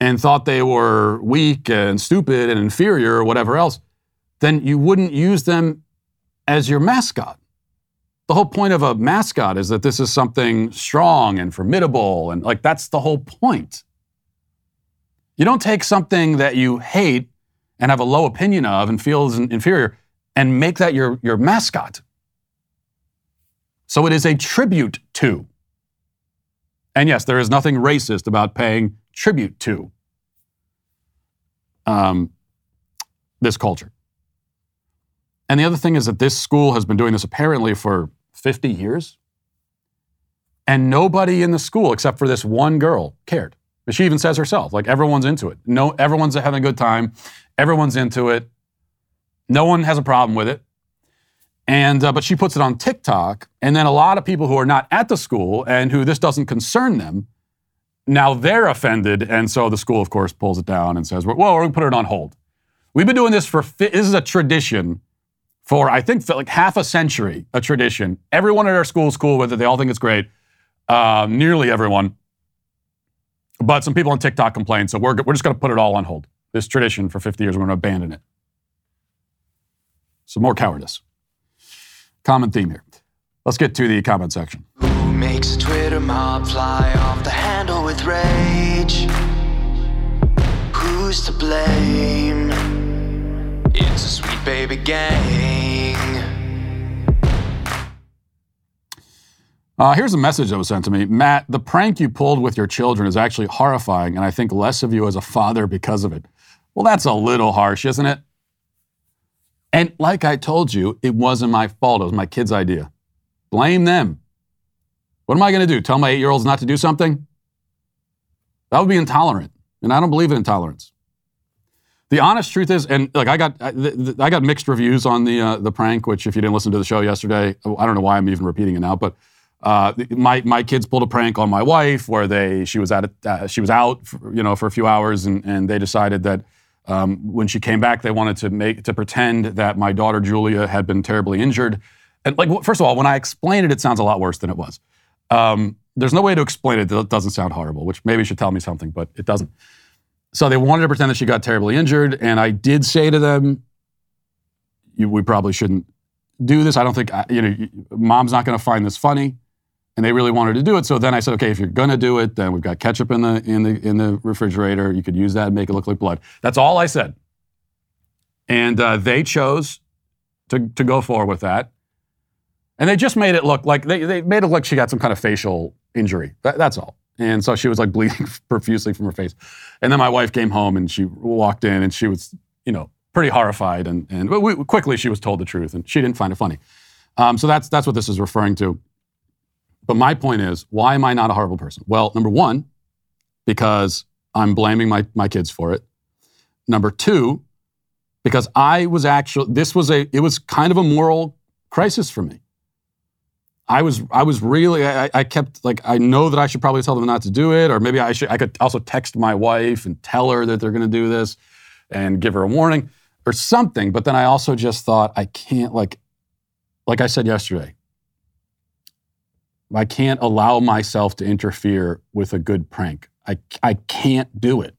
and thought they were weak and stupid and inferior or whatever else, then you wouldn't use them as your mascot. The whole point of a mascot is that this is something strong and formidable, and like that's the whole point. You don't take something that you hate and have a low opinion of and feel is inferior and make that your, your mascot. So it is a tribute to. And yes, there is nothing racist about paying tribute to um, this culture. And the other thing is that this school has been doing this apparently for fifty years. And nobody in the school, except for this one girl, cared. But she even says herself, like, everyone's into it. No, everyone's having a good time. Everyone's into it. No one has a problem with it. And, uh, but she puts it on TikTok, and then a lot of people who are not at the school and who this doesn't concern them, now they're offended, and so the school, of course, pulls it down and says, well, we're going to put it on hold. We've been doing this for, fi- this is a tradition for, I think, for like half a century, a tradition. Everyone at our school is cool with it. They all think it's great. Uh, nearly everyone. But some people on TikTok complain, so we're, we're just going to put it all on hold. This tradition for fifty years, we're going to abandon it. So more cowardice. Common theme here. Let's get to the comment section. Who makes a Twitter mob fly off the handle with rage? Who's to blame? It's a sweet baby gang. Uh, here's a message that was sent to me. Matt, the prank you pulled with your children is actually horrifying, and I think less of you as a father because of it. Well, that's a little harsh, isn't it? And like I told you, it wasn't my fault. It was my kid's idea. Blame them. What am I going to do? Tell my eight-year-olds not to do something? That would be intolerant, and I don't believe in intolerance. The honest truth is, and like I got, I, I got mixed reviews on the uh, the prank. Which, if you didn't listen to the show yesterday, I don't know why I'm even repeating it now. But uh, my my kids pulled a prank on my wife, where they she was at a, uh, she was out, for, you know, for a few hours, and and they decided that. Um, when she came back, they wanted to make to pretend that my daughter Julia had been terribly injured. And like, first of all, when I explain it, it sounds a lot worse than it was. Um, there's no way to explain it that doesn't sound horrible, which maybe should tell me something, but it doesn't. So they wanted to pretend that she got terribly injured, and I did say to them, you, "We probably shouldn't do this. I don't think I, you know, Mom's not going to find this funny." And they really wanted to do it. So then I said, okay, if you're going to do it, then we've got ketchup in the in the in the refrigerator. You could use that and make it look like blood. That's all I said. And uh, they chose to to go forward with that. And they just made it look like they, they made it look like she got some kind of facial injury. That, that's all. And so she was like bleeding profusely from her face. And then my wife came home and she walked in and she was, you know, pretty horrified. And and we, quickly she was told the truth and she didn't find it funny. Um, so that's that's what this is referring to. But my point is, why am I not a horrible person? Well, number one, because I'm blaming my, my kids for it. Number two, because I was actually, this was a, it was kind of a moral crisis for me. I was, I was really, I, I kept like, I know that I should probably tell them not to do it, or maybe I should, I could also text my wife and tell her that they're going to do this and give her a warning or something. But then I also just thought, I can't like, like I said yesterday, I can't allow myself to interfere with a good prank. I, I can't do it.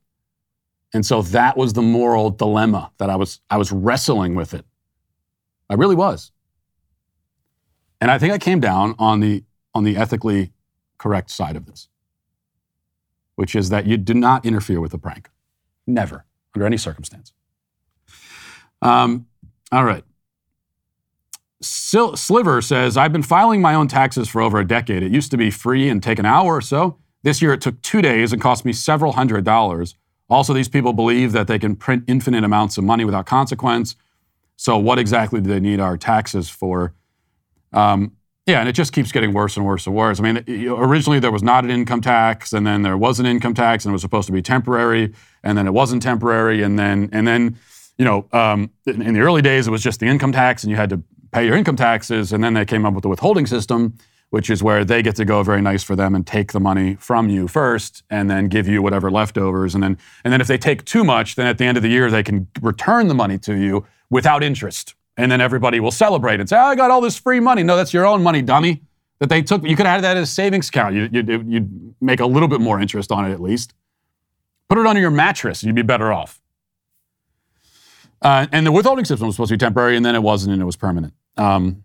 And so that was the moral dilemma that I was I was wrestling with it. I really was. And I think I came down on the on the ethically correct side of this, which is that you do not interfere with a prank. Never, under any circumstance. Um, all right. Sil- Sliver says, I've been filing my own taxes for over a decade. It used to be free and take an hour or so. This year it took two days and cost me several hundred dollars. Also, these people believe that they can print infinite amounts of money without consequence. So what exactly do they need our taxes for? Um, yeah, and it just keeps getting worse and worse and worse. I mean, originally there was not an income tax, and then there was an income tax, and it was supposed to be temporary, and then it wasn't temporary, and then, and then you know, um, in, in the early days it was just the income tax, and you had to pay your income taxes, and then they came up with the withholding system, which is where they get to go very nice for them and take the money from you first and then give you whatever leftovers. And then and then if they take too much, then at the end of the year, they can return the money to you without interest. And then everybody will celebrate and say, oh, I got all this free money. No, that's your own money, dummy, that they took. You could have had that as a savings account. You, you, you'd make a little bit more interest on it at least. Put it under your mattress, and you'd be better off. Uh, and the withholding system was supposed to be temporary, and then it wasn't, and it was permanent. Um,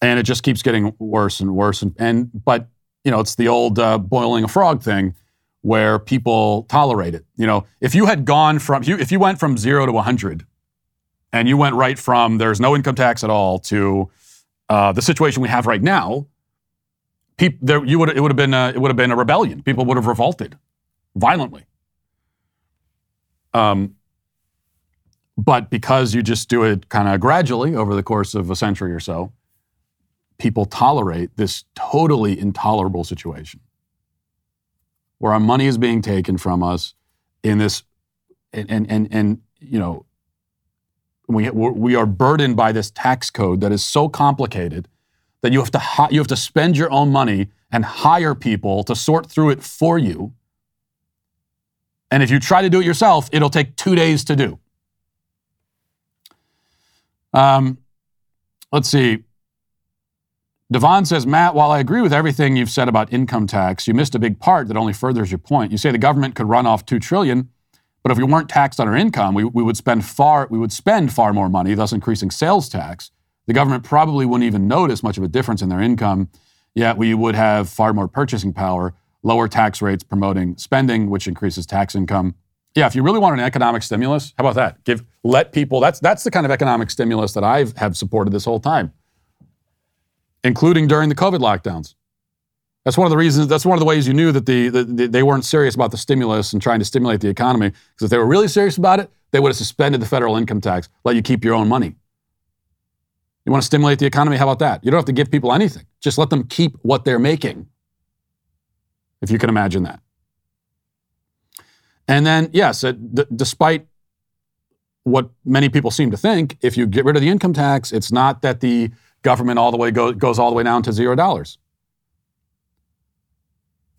And it just keeps getting worse and worse. And, and but, you know, it's the old uh, boiling a frog thing where people tolerate it. You know, if you had gone from, if you, if you went from zero to one hundred and you went right from there's no income tax at all to uh, the situation we have right now, people, there, you would, it would have been a, it would have been a rebellion. People would have revolted violently. Um. But because you just do it kind of gradually over the course of a century or so, people tolerate this totally intolerable situation where our money is being taken from us in this, and, and, and, and you know, we, we are burdened by this tax code that is so complicated that you have to, you have to spend your own money and hire people to sort through it for you. And if you try to do it yourself, it'll take two days to do. Um, let's see. Devon says, Matt, while I agree with everything you've said about income tax, you missed a big part that only furthers your point. You say the government could run off two trillion dollars, but if we weren't taxed on our income, we, we would spend far we would spend far more money, thus increasing sales tax. The government probably wouldn't even notice much of a difference in their income, yet we would have far more purchasing power, lower tax rates promoting spending, which increases tax income. Yeah, if you really want an economic stimulus, how about that? Give let people, that's that's the kind of economic stimulus that I have supported this whole time, including during the COVID lockdowns. That's one of the reasons, that's one of the ways you knew that the, the, the they weren't serious about the stimulus and trying to stimulate the economy, because if they were really serious about it, they would have suspended the federal income tax, let you keep your own money. You want to stimulate the economy? How about that? You don't have to give people anything. Just let them keep what they're making, if you can imagine that. And then, yes, it, d- despite what many people seem to think, if you get rid of the income tax, it's not that the government all the way go, goes all the way down to zero dollars.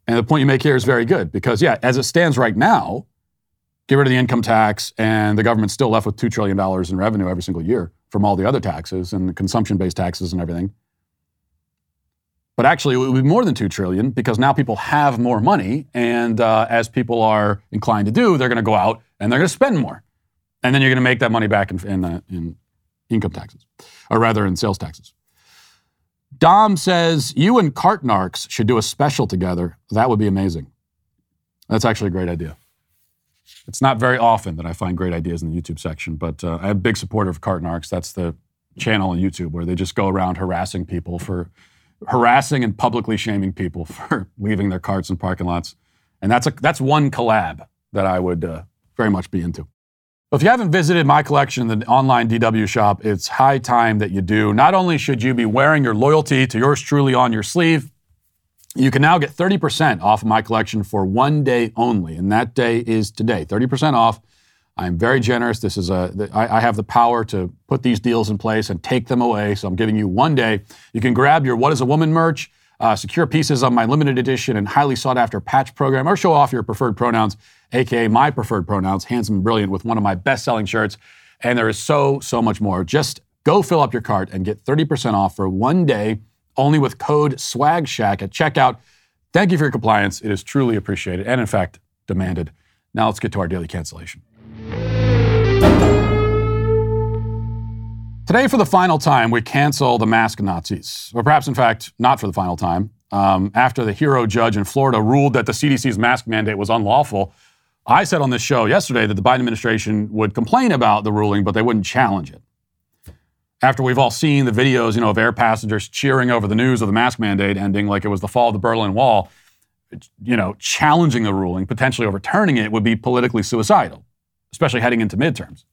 And the point you make here is very good because, yeah, as it stands right now, get rid of the income tax and the government's still left with two trillion dollars in revenue every single year from all the other taxes and the consumption-based taxes and everything. But actually, it would be more than two trillion dollars because now people have more money, and uh, as people are inclined to do, they're going to go out and they're going to spend more. And then you're going to make that money back in, in, uh, in income taxes, or rather in sales taxes. Dom says, you and Cart Narcs should do a special together. That would be amazing. That's actually a great idea. It's not very often that I find great ideas in the YouTube section, but uh, I'm a big supporter of Cart Narcs. That's the channel on YouTube where they just go around harassing people for, harassing and publicly shaming people for leaving their carts in parking lots. And that's a, that's one collab that I would uh, very much be into. If you haven't visited my collection, the online D W shop, it's high time that you do. Not only should you be wearing your loyalty to yours truly on your sleeve, you can now get thirty percent off my collection for one day only, and that day is today. thirty percent off. I'm very generous. This is a, I have the power to put these deals in place and take them away, so I'm giving you one day. You can grab your What is a Woman merch, uh, secure pieces on my limited edition and highly sought-after patch program, or show off your preferred pronouns, A K A my preferred pronouns, handsome and brilliant, with one of my best-selling shirts. And there is so, so much more. Just go fill up your cart and get thirty percent off for one day, only with code SWAGSHACK at checkout. Thank you for your compliance. It is truly appreciated and, in fact, demanded. Now let's get to our daily cancellation. Today, for the final time, we cancel the mask Nazis. Or perhaps, in fact, not for the final time. Um, after the hero judge in Florida ruled that the C D C's mask mandate was unlawful, I said on this show yesterday that the Biden administration would complain about the ruling, but they wouldn't challenge it. after we've all seen the videos, you know, of air passengers cheering over the news of the mask mandate ending like it was the fall of the Berlin Wall, you know, challenging the ruling, potentially overturning it, would be politically suicidal, especially heading into midterms.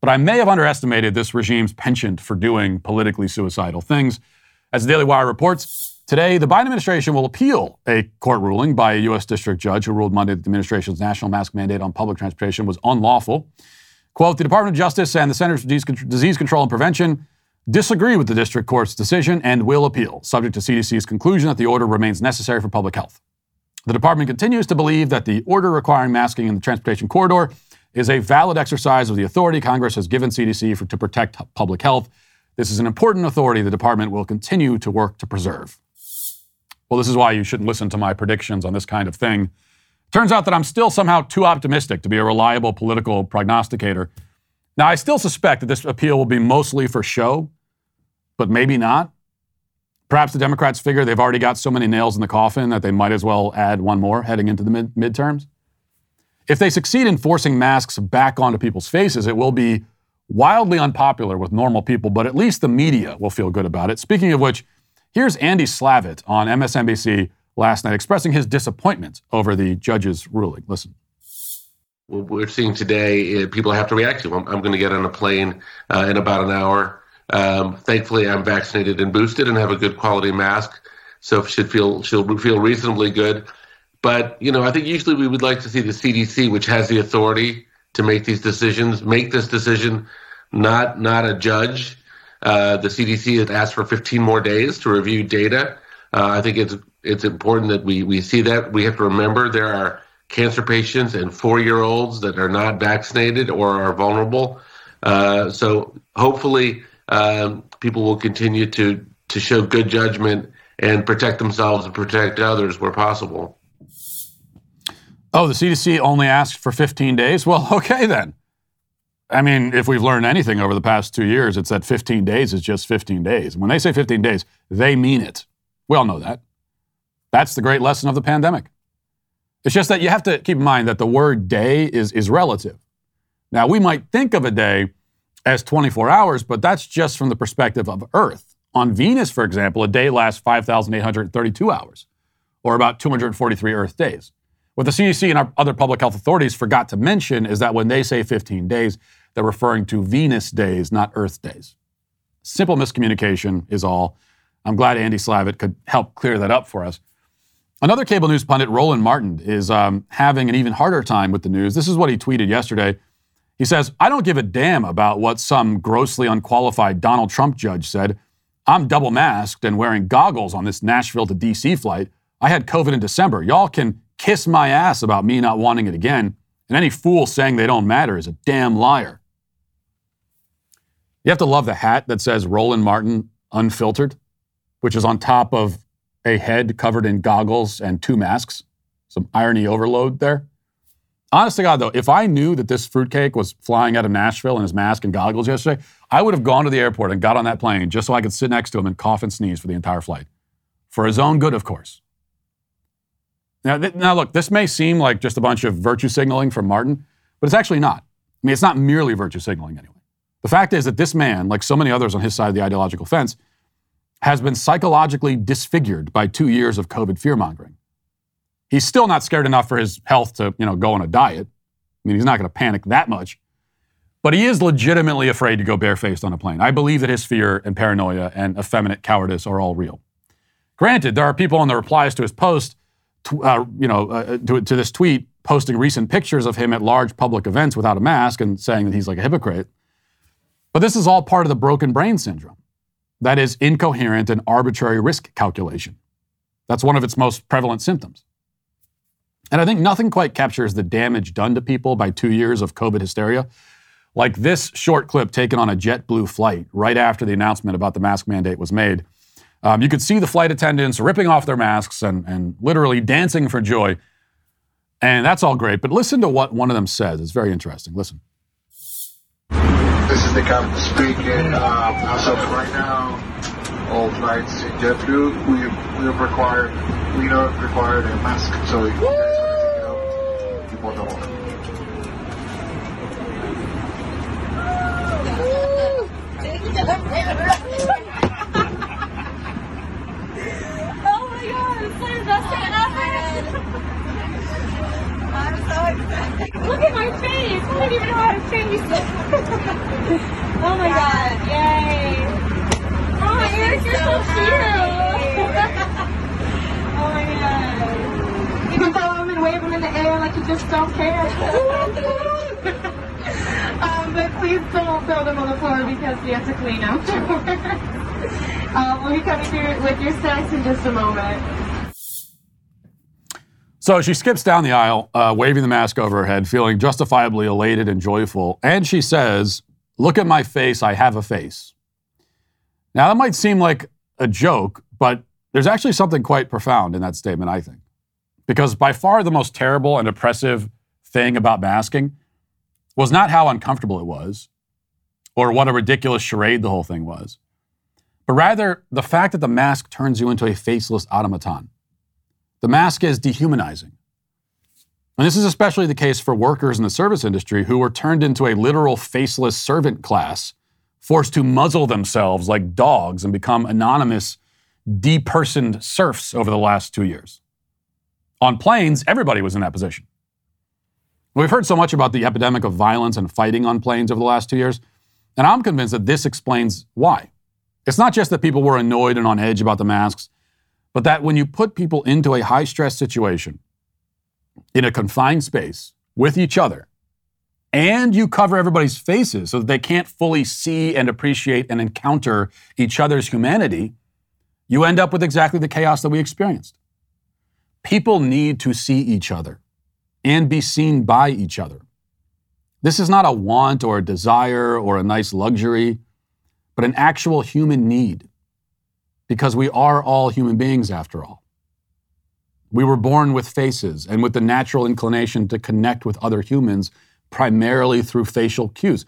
But I may have underestimated this regime's penchant for doing politically suicidal things. As the Daily Wire reports, today the Biden administration will appeal a court ruling by a U S district judge who ruled Monday that the administration's national mask mandate on public transportation was unlawful. Quote, the Department of Justice and the Centers for Disease Control and Prevention disagree with the district court's decision and will appeal, subject to C D C's conclusion that the order remains necessary for public health. The department continues to believe that the order requiring masking in the transportation corridor is a valid exercise of the authority Congress has given C D C for, to protect public health. This is an important authority the department will continue to work to preserve. Well, this is why you shouldn't listen to my predictions on this kind of thing. Turns out that I'm still somehow too optimistic to be a reliable political prognosticator. Now, I still suspect that this appeal will be mostly for show, but maybe not. Perhaps the Democrats figure they've already got so many nails in the coffin that they might as well add one more heading into the mid- midterms. If they succeed in forcing masks back onto people's faces, it will be wildly unpopular with normal people, but at least the media will feel good about it. Speaking of which, here's Andy Slavitt on M S N B C last night expressing his disappointment over the judge's ruling. Listen. What we're seeing today, people have to react to. I'm, I'm going to get on a plane uh, in about an hour. Um, thankfully, I'm vaccinated and boosted and have a good quality mask, so it should feel, she'll feel reasonably good. But, you know, I think usually we would like to see the C D C, which has the authority to make these decisions, make this decision, not not a judge. Uh, the C D C has asked for fifteen more days to review data. Uh, I think it's it's important that we, we see that. We have to remember there are cancer patients and four-year-olds that are not vaccinated or are vulnerable. Uh, so hopefully um, people will continue to, to show good judgment and protect themselves and protect others where possible. Oh, the C D C only asked for fifteen days? Well, okay then. I mean, if we've learned anything over the past two years, it's that fifteen days is just fifteen days. When they say fifteen days, they mean it. We all know that. That's the great lesson of the pandemic. It's just that you have to keep in mind that the word day is, is relative. Now, we might think of a day as twenty-four hours, but that's just from the perspective of Earth. On Venus, for example, a day lasts five thousand eight hundred thirty-two hours, or about two hundred forty-three Earth days. What the C D C and our other public health authorities forgot to mention is that when they say fifteen days, they're referring to Venus days, not Earth days. Simple miscommunication is all. I'm glad Andy Slavitt could help clear that up for us. Another cable news pundit, Roland Martin, is um, having an even harder time with the news. This is what he tweeted yesterday. He says, I don't give a damn about what some grossly unqualified Donald Trump judge said. I'm double masked and wearing goggles on this Nashville to D C flight. I had COVID in December. Y'all can kiss my ass about me not wanting it again. And any fool saying they don't matter is a damn liar. You have to love the hat that says Roland Martin Unfiltered, which is on top of a head covered in goggles and two masks. Some irony overload there. Honest to God, though, if I knew that this fruitcake was flying out of Nashville in his mask and goggles yesterday, I would have gone to the airport and got on that plane just so I could sit next to him and cough and sneeze for the entire flight. For his own good, of course. Now, th- now, look, this may seem like just a bunch of virtue signaling from Martin, but it's actually not. I mean, it's not merely virtue signaling anyway. The fact is that this man, like so many others on his side of the ideological fence, has been psychologically disfigured by two years of COVID fearmongering. He's still not scared enough for his health to, you know, go on a diet. I mean, he's not going to panic that much. But he is legitimately afraid to go barefaced on a plane. I believe that his fear and paranoia and effeminate cowardice are all real. Granted, there are people in the replies to his post Uh, you know, uh, to, to this tweet, posting recent pictures of him at large public events without a mask and saying that he's like a hypocrite. But this is all part of the broken brain syndrome. That is incoherent and arbitrary risk calculation. That's one of its most prevalent symptoms. And I think nothing quite captures the damage done to people by two years of COVID hysteria, like this short clip taken on a JetBlue flight right after the announcement about the mask mandate was made. Um, you could see the flight attendants ripping off their masks and, and literally dancing for joy. And that's all great. But listen to what one of them says. It's very interesting. Listen. This is the captain speaking. Um, as of right now, all flights in JetBlue, we, we require, we don't require a mask. So if you guys want to take it out, you won't know. Woo! Change. Oh my God. God. Yay. Oh, Eric, you're so, so cute. Oh my God. You can throw them and wave them in the air like you just don't care. um, but please don't throw them on the floor because we have to clean afterwards. Uh, we'll be coming through with your snacks in just a moment. So she skips down the aisle, uh, waving the mask over her head, feeling justifiably elated and joyful. And she says, "Look at my face, I have a face." Now that might seem like a joke, but there's actually something quite profound in that statement, I think. Because by far the most terrible and oppressive thing about masking was not how uncomfortable it was, or what a ridiculous charade the whole thing was, but rather the fact that the mask turns you into a faceless automaton. The mask is dehumanizing. And this is especially the case for workers in the service industry who were turned into a literal faceless servant class, forced to muzzle themselves like dogs and become anonymous, depersoned serfs over the last two years. On planes, everybody was in that position. We've heard so much about the epidemic of violence and fighting on planes over the last two years, and I'm convinced that this explains why. It's not just that people were annoyed and on edge about the masks, but that when you put people into a high-stress situation, in a confined space, with each other, and you cover everybody's faces so that they can't fully see and appreciate and encounter each other's humanity, you end up with exactly the chaos that we experienced. People need to see each other and be seen by each other. This is not a want or a desire or a nice luxury, but an actual human need, because we are all human beings after all. We were born with faces and with the natural inclination to connect with other humans primarily through facial cues.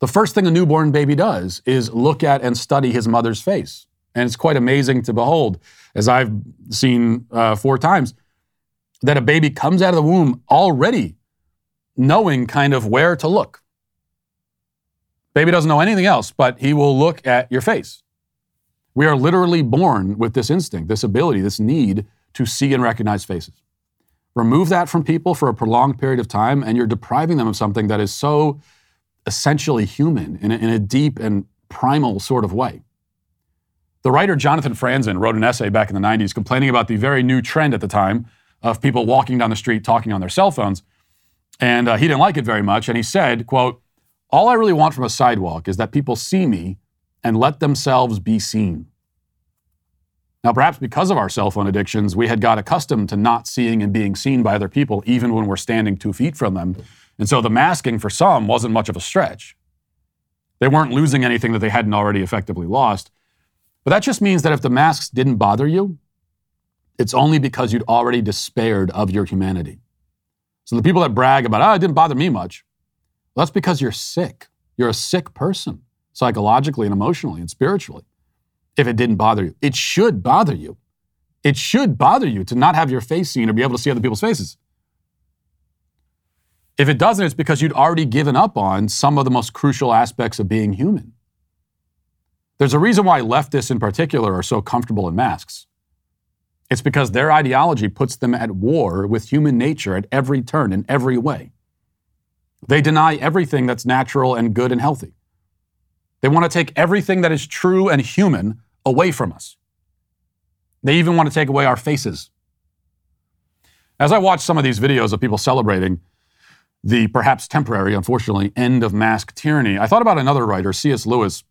The first thing a newborn baby does is look at and study his mother's face. And it's quite amazing to behold, as I've seen uh, four times, that a baby comes out of the womb already knowing kind of where to look. Baby doesn't know anything else, but he will look at your face. We are literally born with this instinct, this ability, this need to see and recognize faces. Remove that from people for a prolonged period of time, and you're depriving them of something that is so essentially human in a, in a deep and primal sort of way. The writer Jonathan Franzen wrote an essay back in the nineties complaining about the very new trend at the time of people walking down the street talking on their cell phones, and uh, he didn't like it very much, and he said, quote, "All I really want from a sidewalk is that people see me and let themselves be seen." Now, perhaps because of our cell phone addictions, we had got accustomed to not seeing and being seen by other people, even when we're standing two feet from them. And so the masking for some wasn't much of a stretch. They weren't losing anything that they hadn't already effectively lost. But that just means that if the masks didn't bother you, it's only because you'd already despaired of your humanity. So the people that brag about, oh, it didn't bother me much, well, that's because you're sick. You're a sick person, psychologically and emotionally and spiritually. If it didn't bother you, it should bother you. It should bother you to not have your face seen or be able to see other people's faces. If it doesn't, it's because you'd already given up on some of the most crucial aspects of being human. There's a reason why leftists in particular are so comfortable in masks. It's because their ideology puts them at war with human nature at every turn, in every way. They deny everything that's natural and good and healthy. They want to take everything that is true and human away from us. They even want to take away our faces. As I watch some of these videos of people celebrating the perhaps temporary, unfortunately, end of mask tyranny, I thought about another writer, C S. Lewis,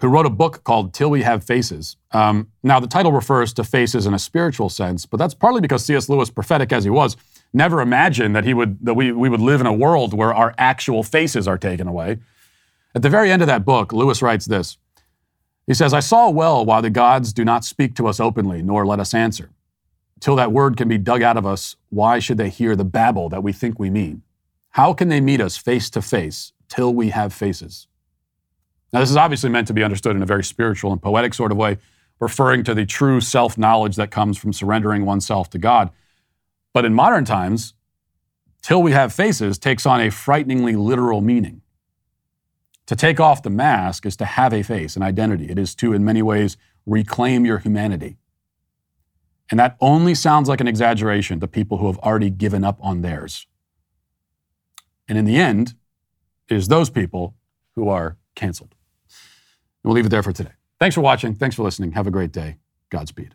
who wrote a book called Till We Have Faces. Um, now, the title refers to faces in a spiritual sense, but that's partly because C S. Lewis, prophetic as he was, never imagined that he would that we, we would live in a world where our actual faces are taken away. At the very end of that book, Lewis writes this. He says, "I saw well why the gods do not speak to us openly, nor let us answer. Till that word can be dug out of us, why should they hear the babble that we think we mean? How can they meet us face to face till we have faces?" Now, this is obviously meant to be understood in a very spiritual and poetic sort of way, referring to the true self-knowledge that comes from surrendering oneself to God. But in modern times, till we have faces takes on a frighteningly literal meaning. To take off the mask is to have a face, an identity. It is to, in many ways, reclaim your humanity. And that only sounds like an exaggeration to people who have already given up on theirs. And in the end, is those people who are canceled. And we'll leave it there for today. Thanks for watching. Thanks for listening. Have a great day. Godspeed.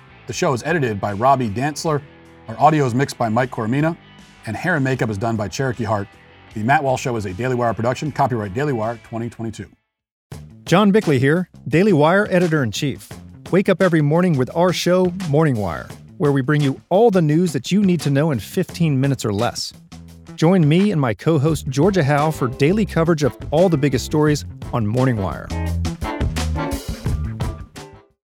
The show is edited by Robbie Dantzler. Our audio is mixed by Mike Coromina. And hair and makeup is done by Cherokee Hart. The Matt Walsh Show is a Daily Wire production. Copyright Daily Wire twenty twenty-two. John Bickley here, Daily Wire editor-in-chief. Wake up every morning with our show, Morning Wire, where we bring you all the news that you need to know in fifteen minutes or less. Join me and my co-host Georgia Howe for daily coverage of all the biggest stories on Morning Wire.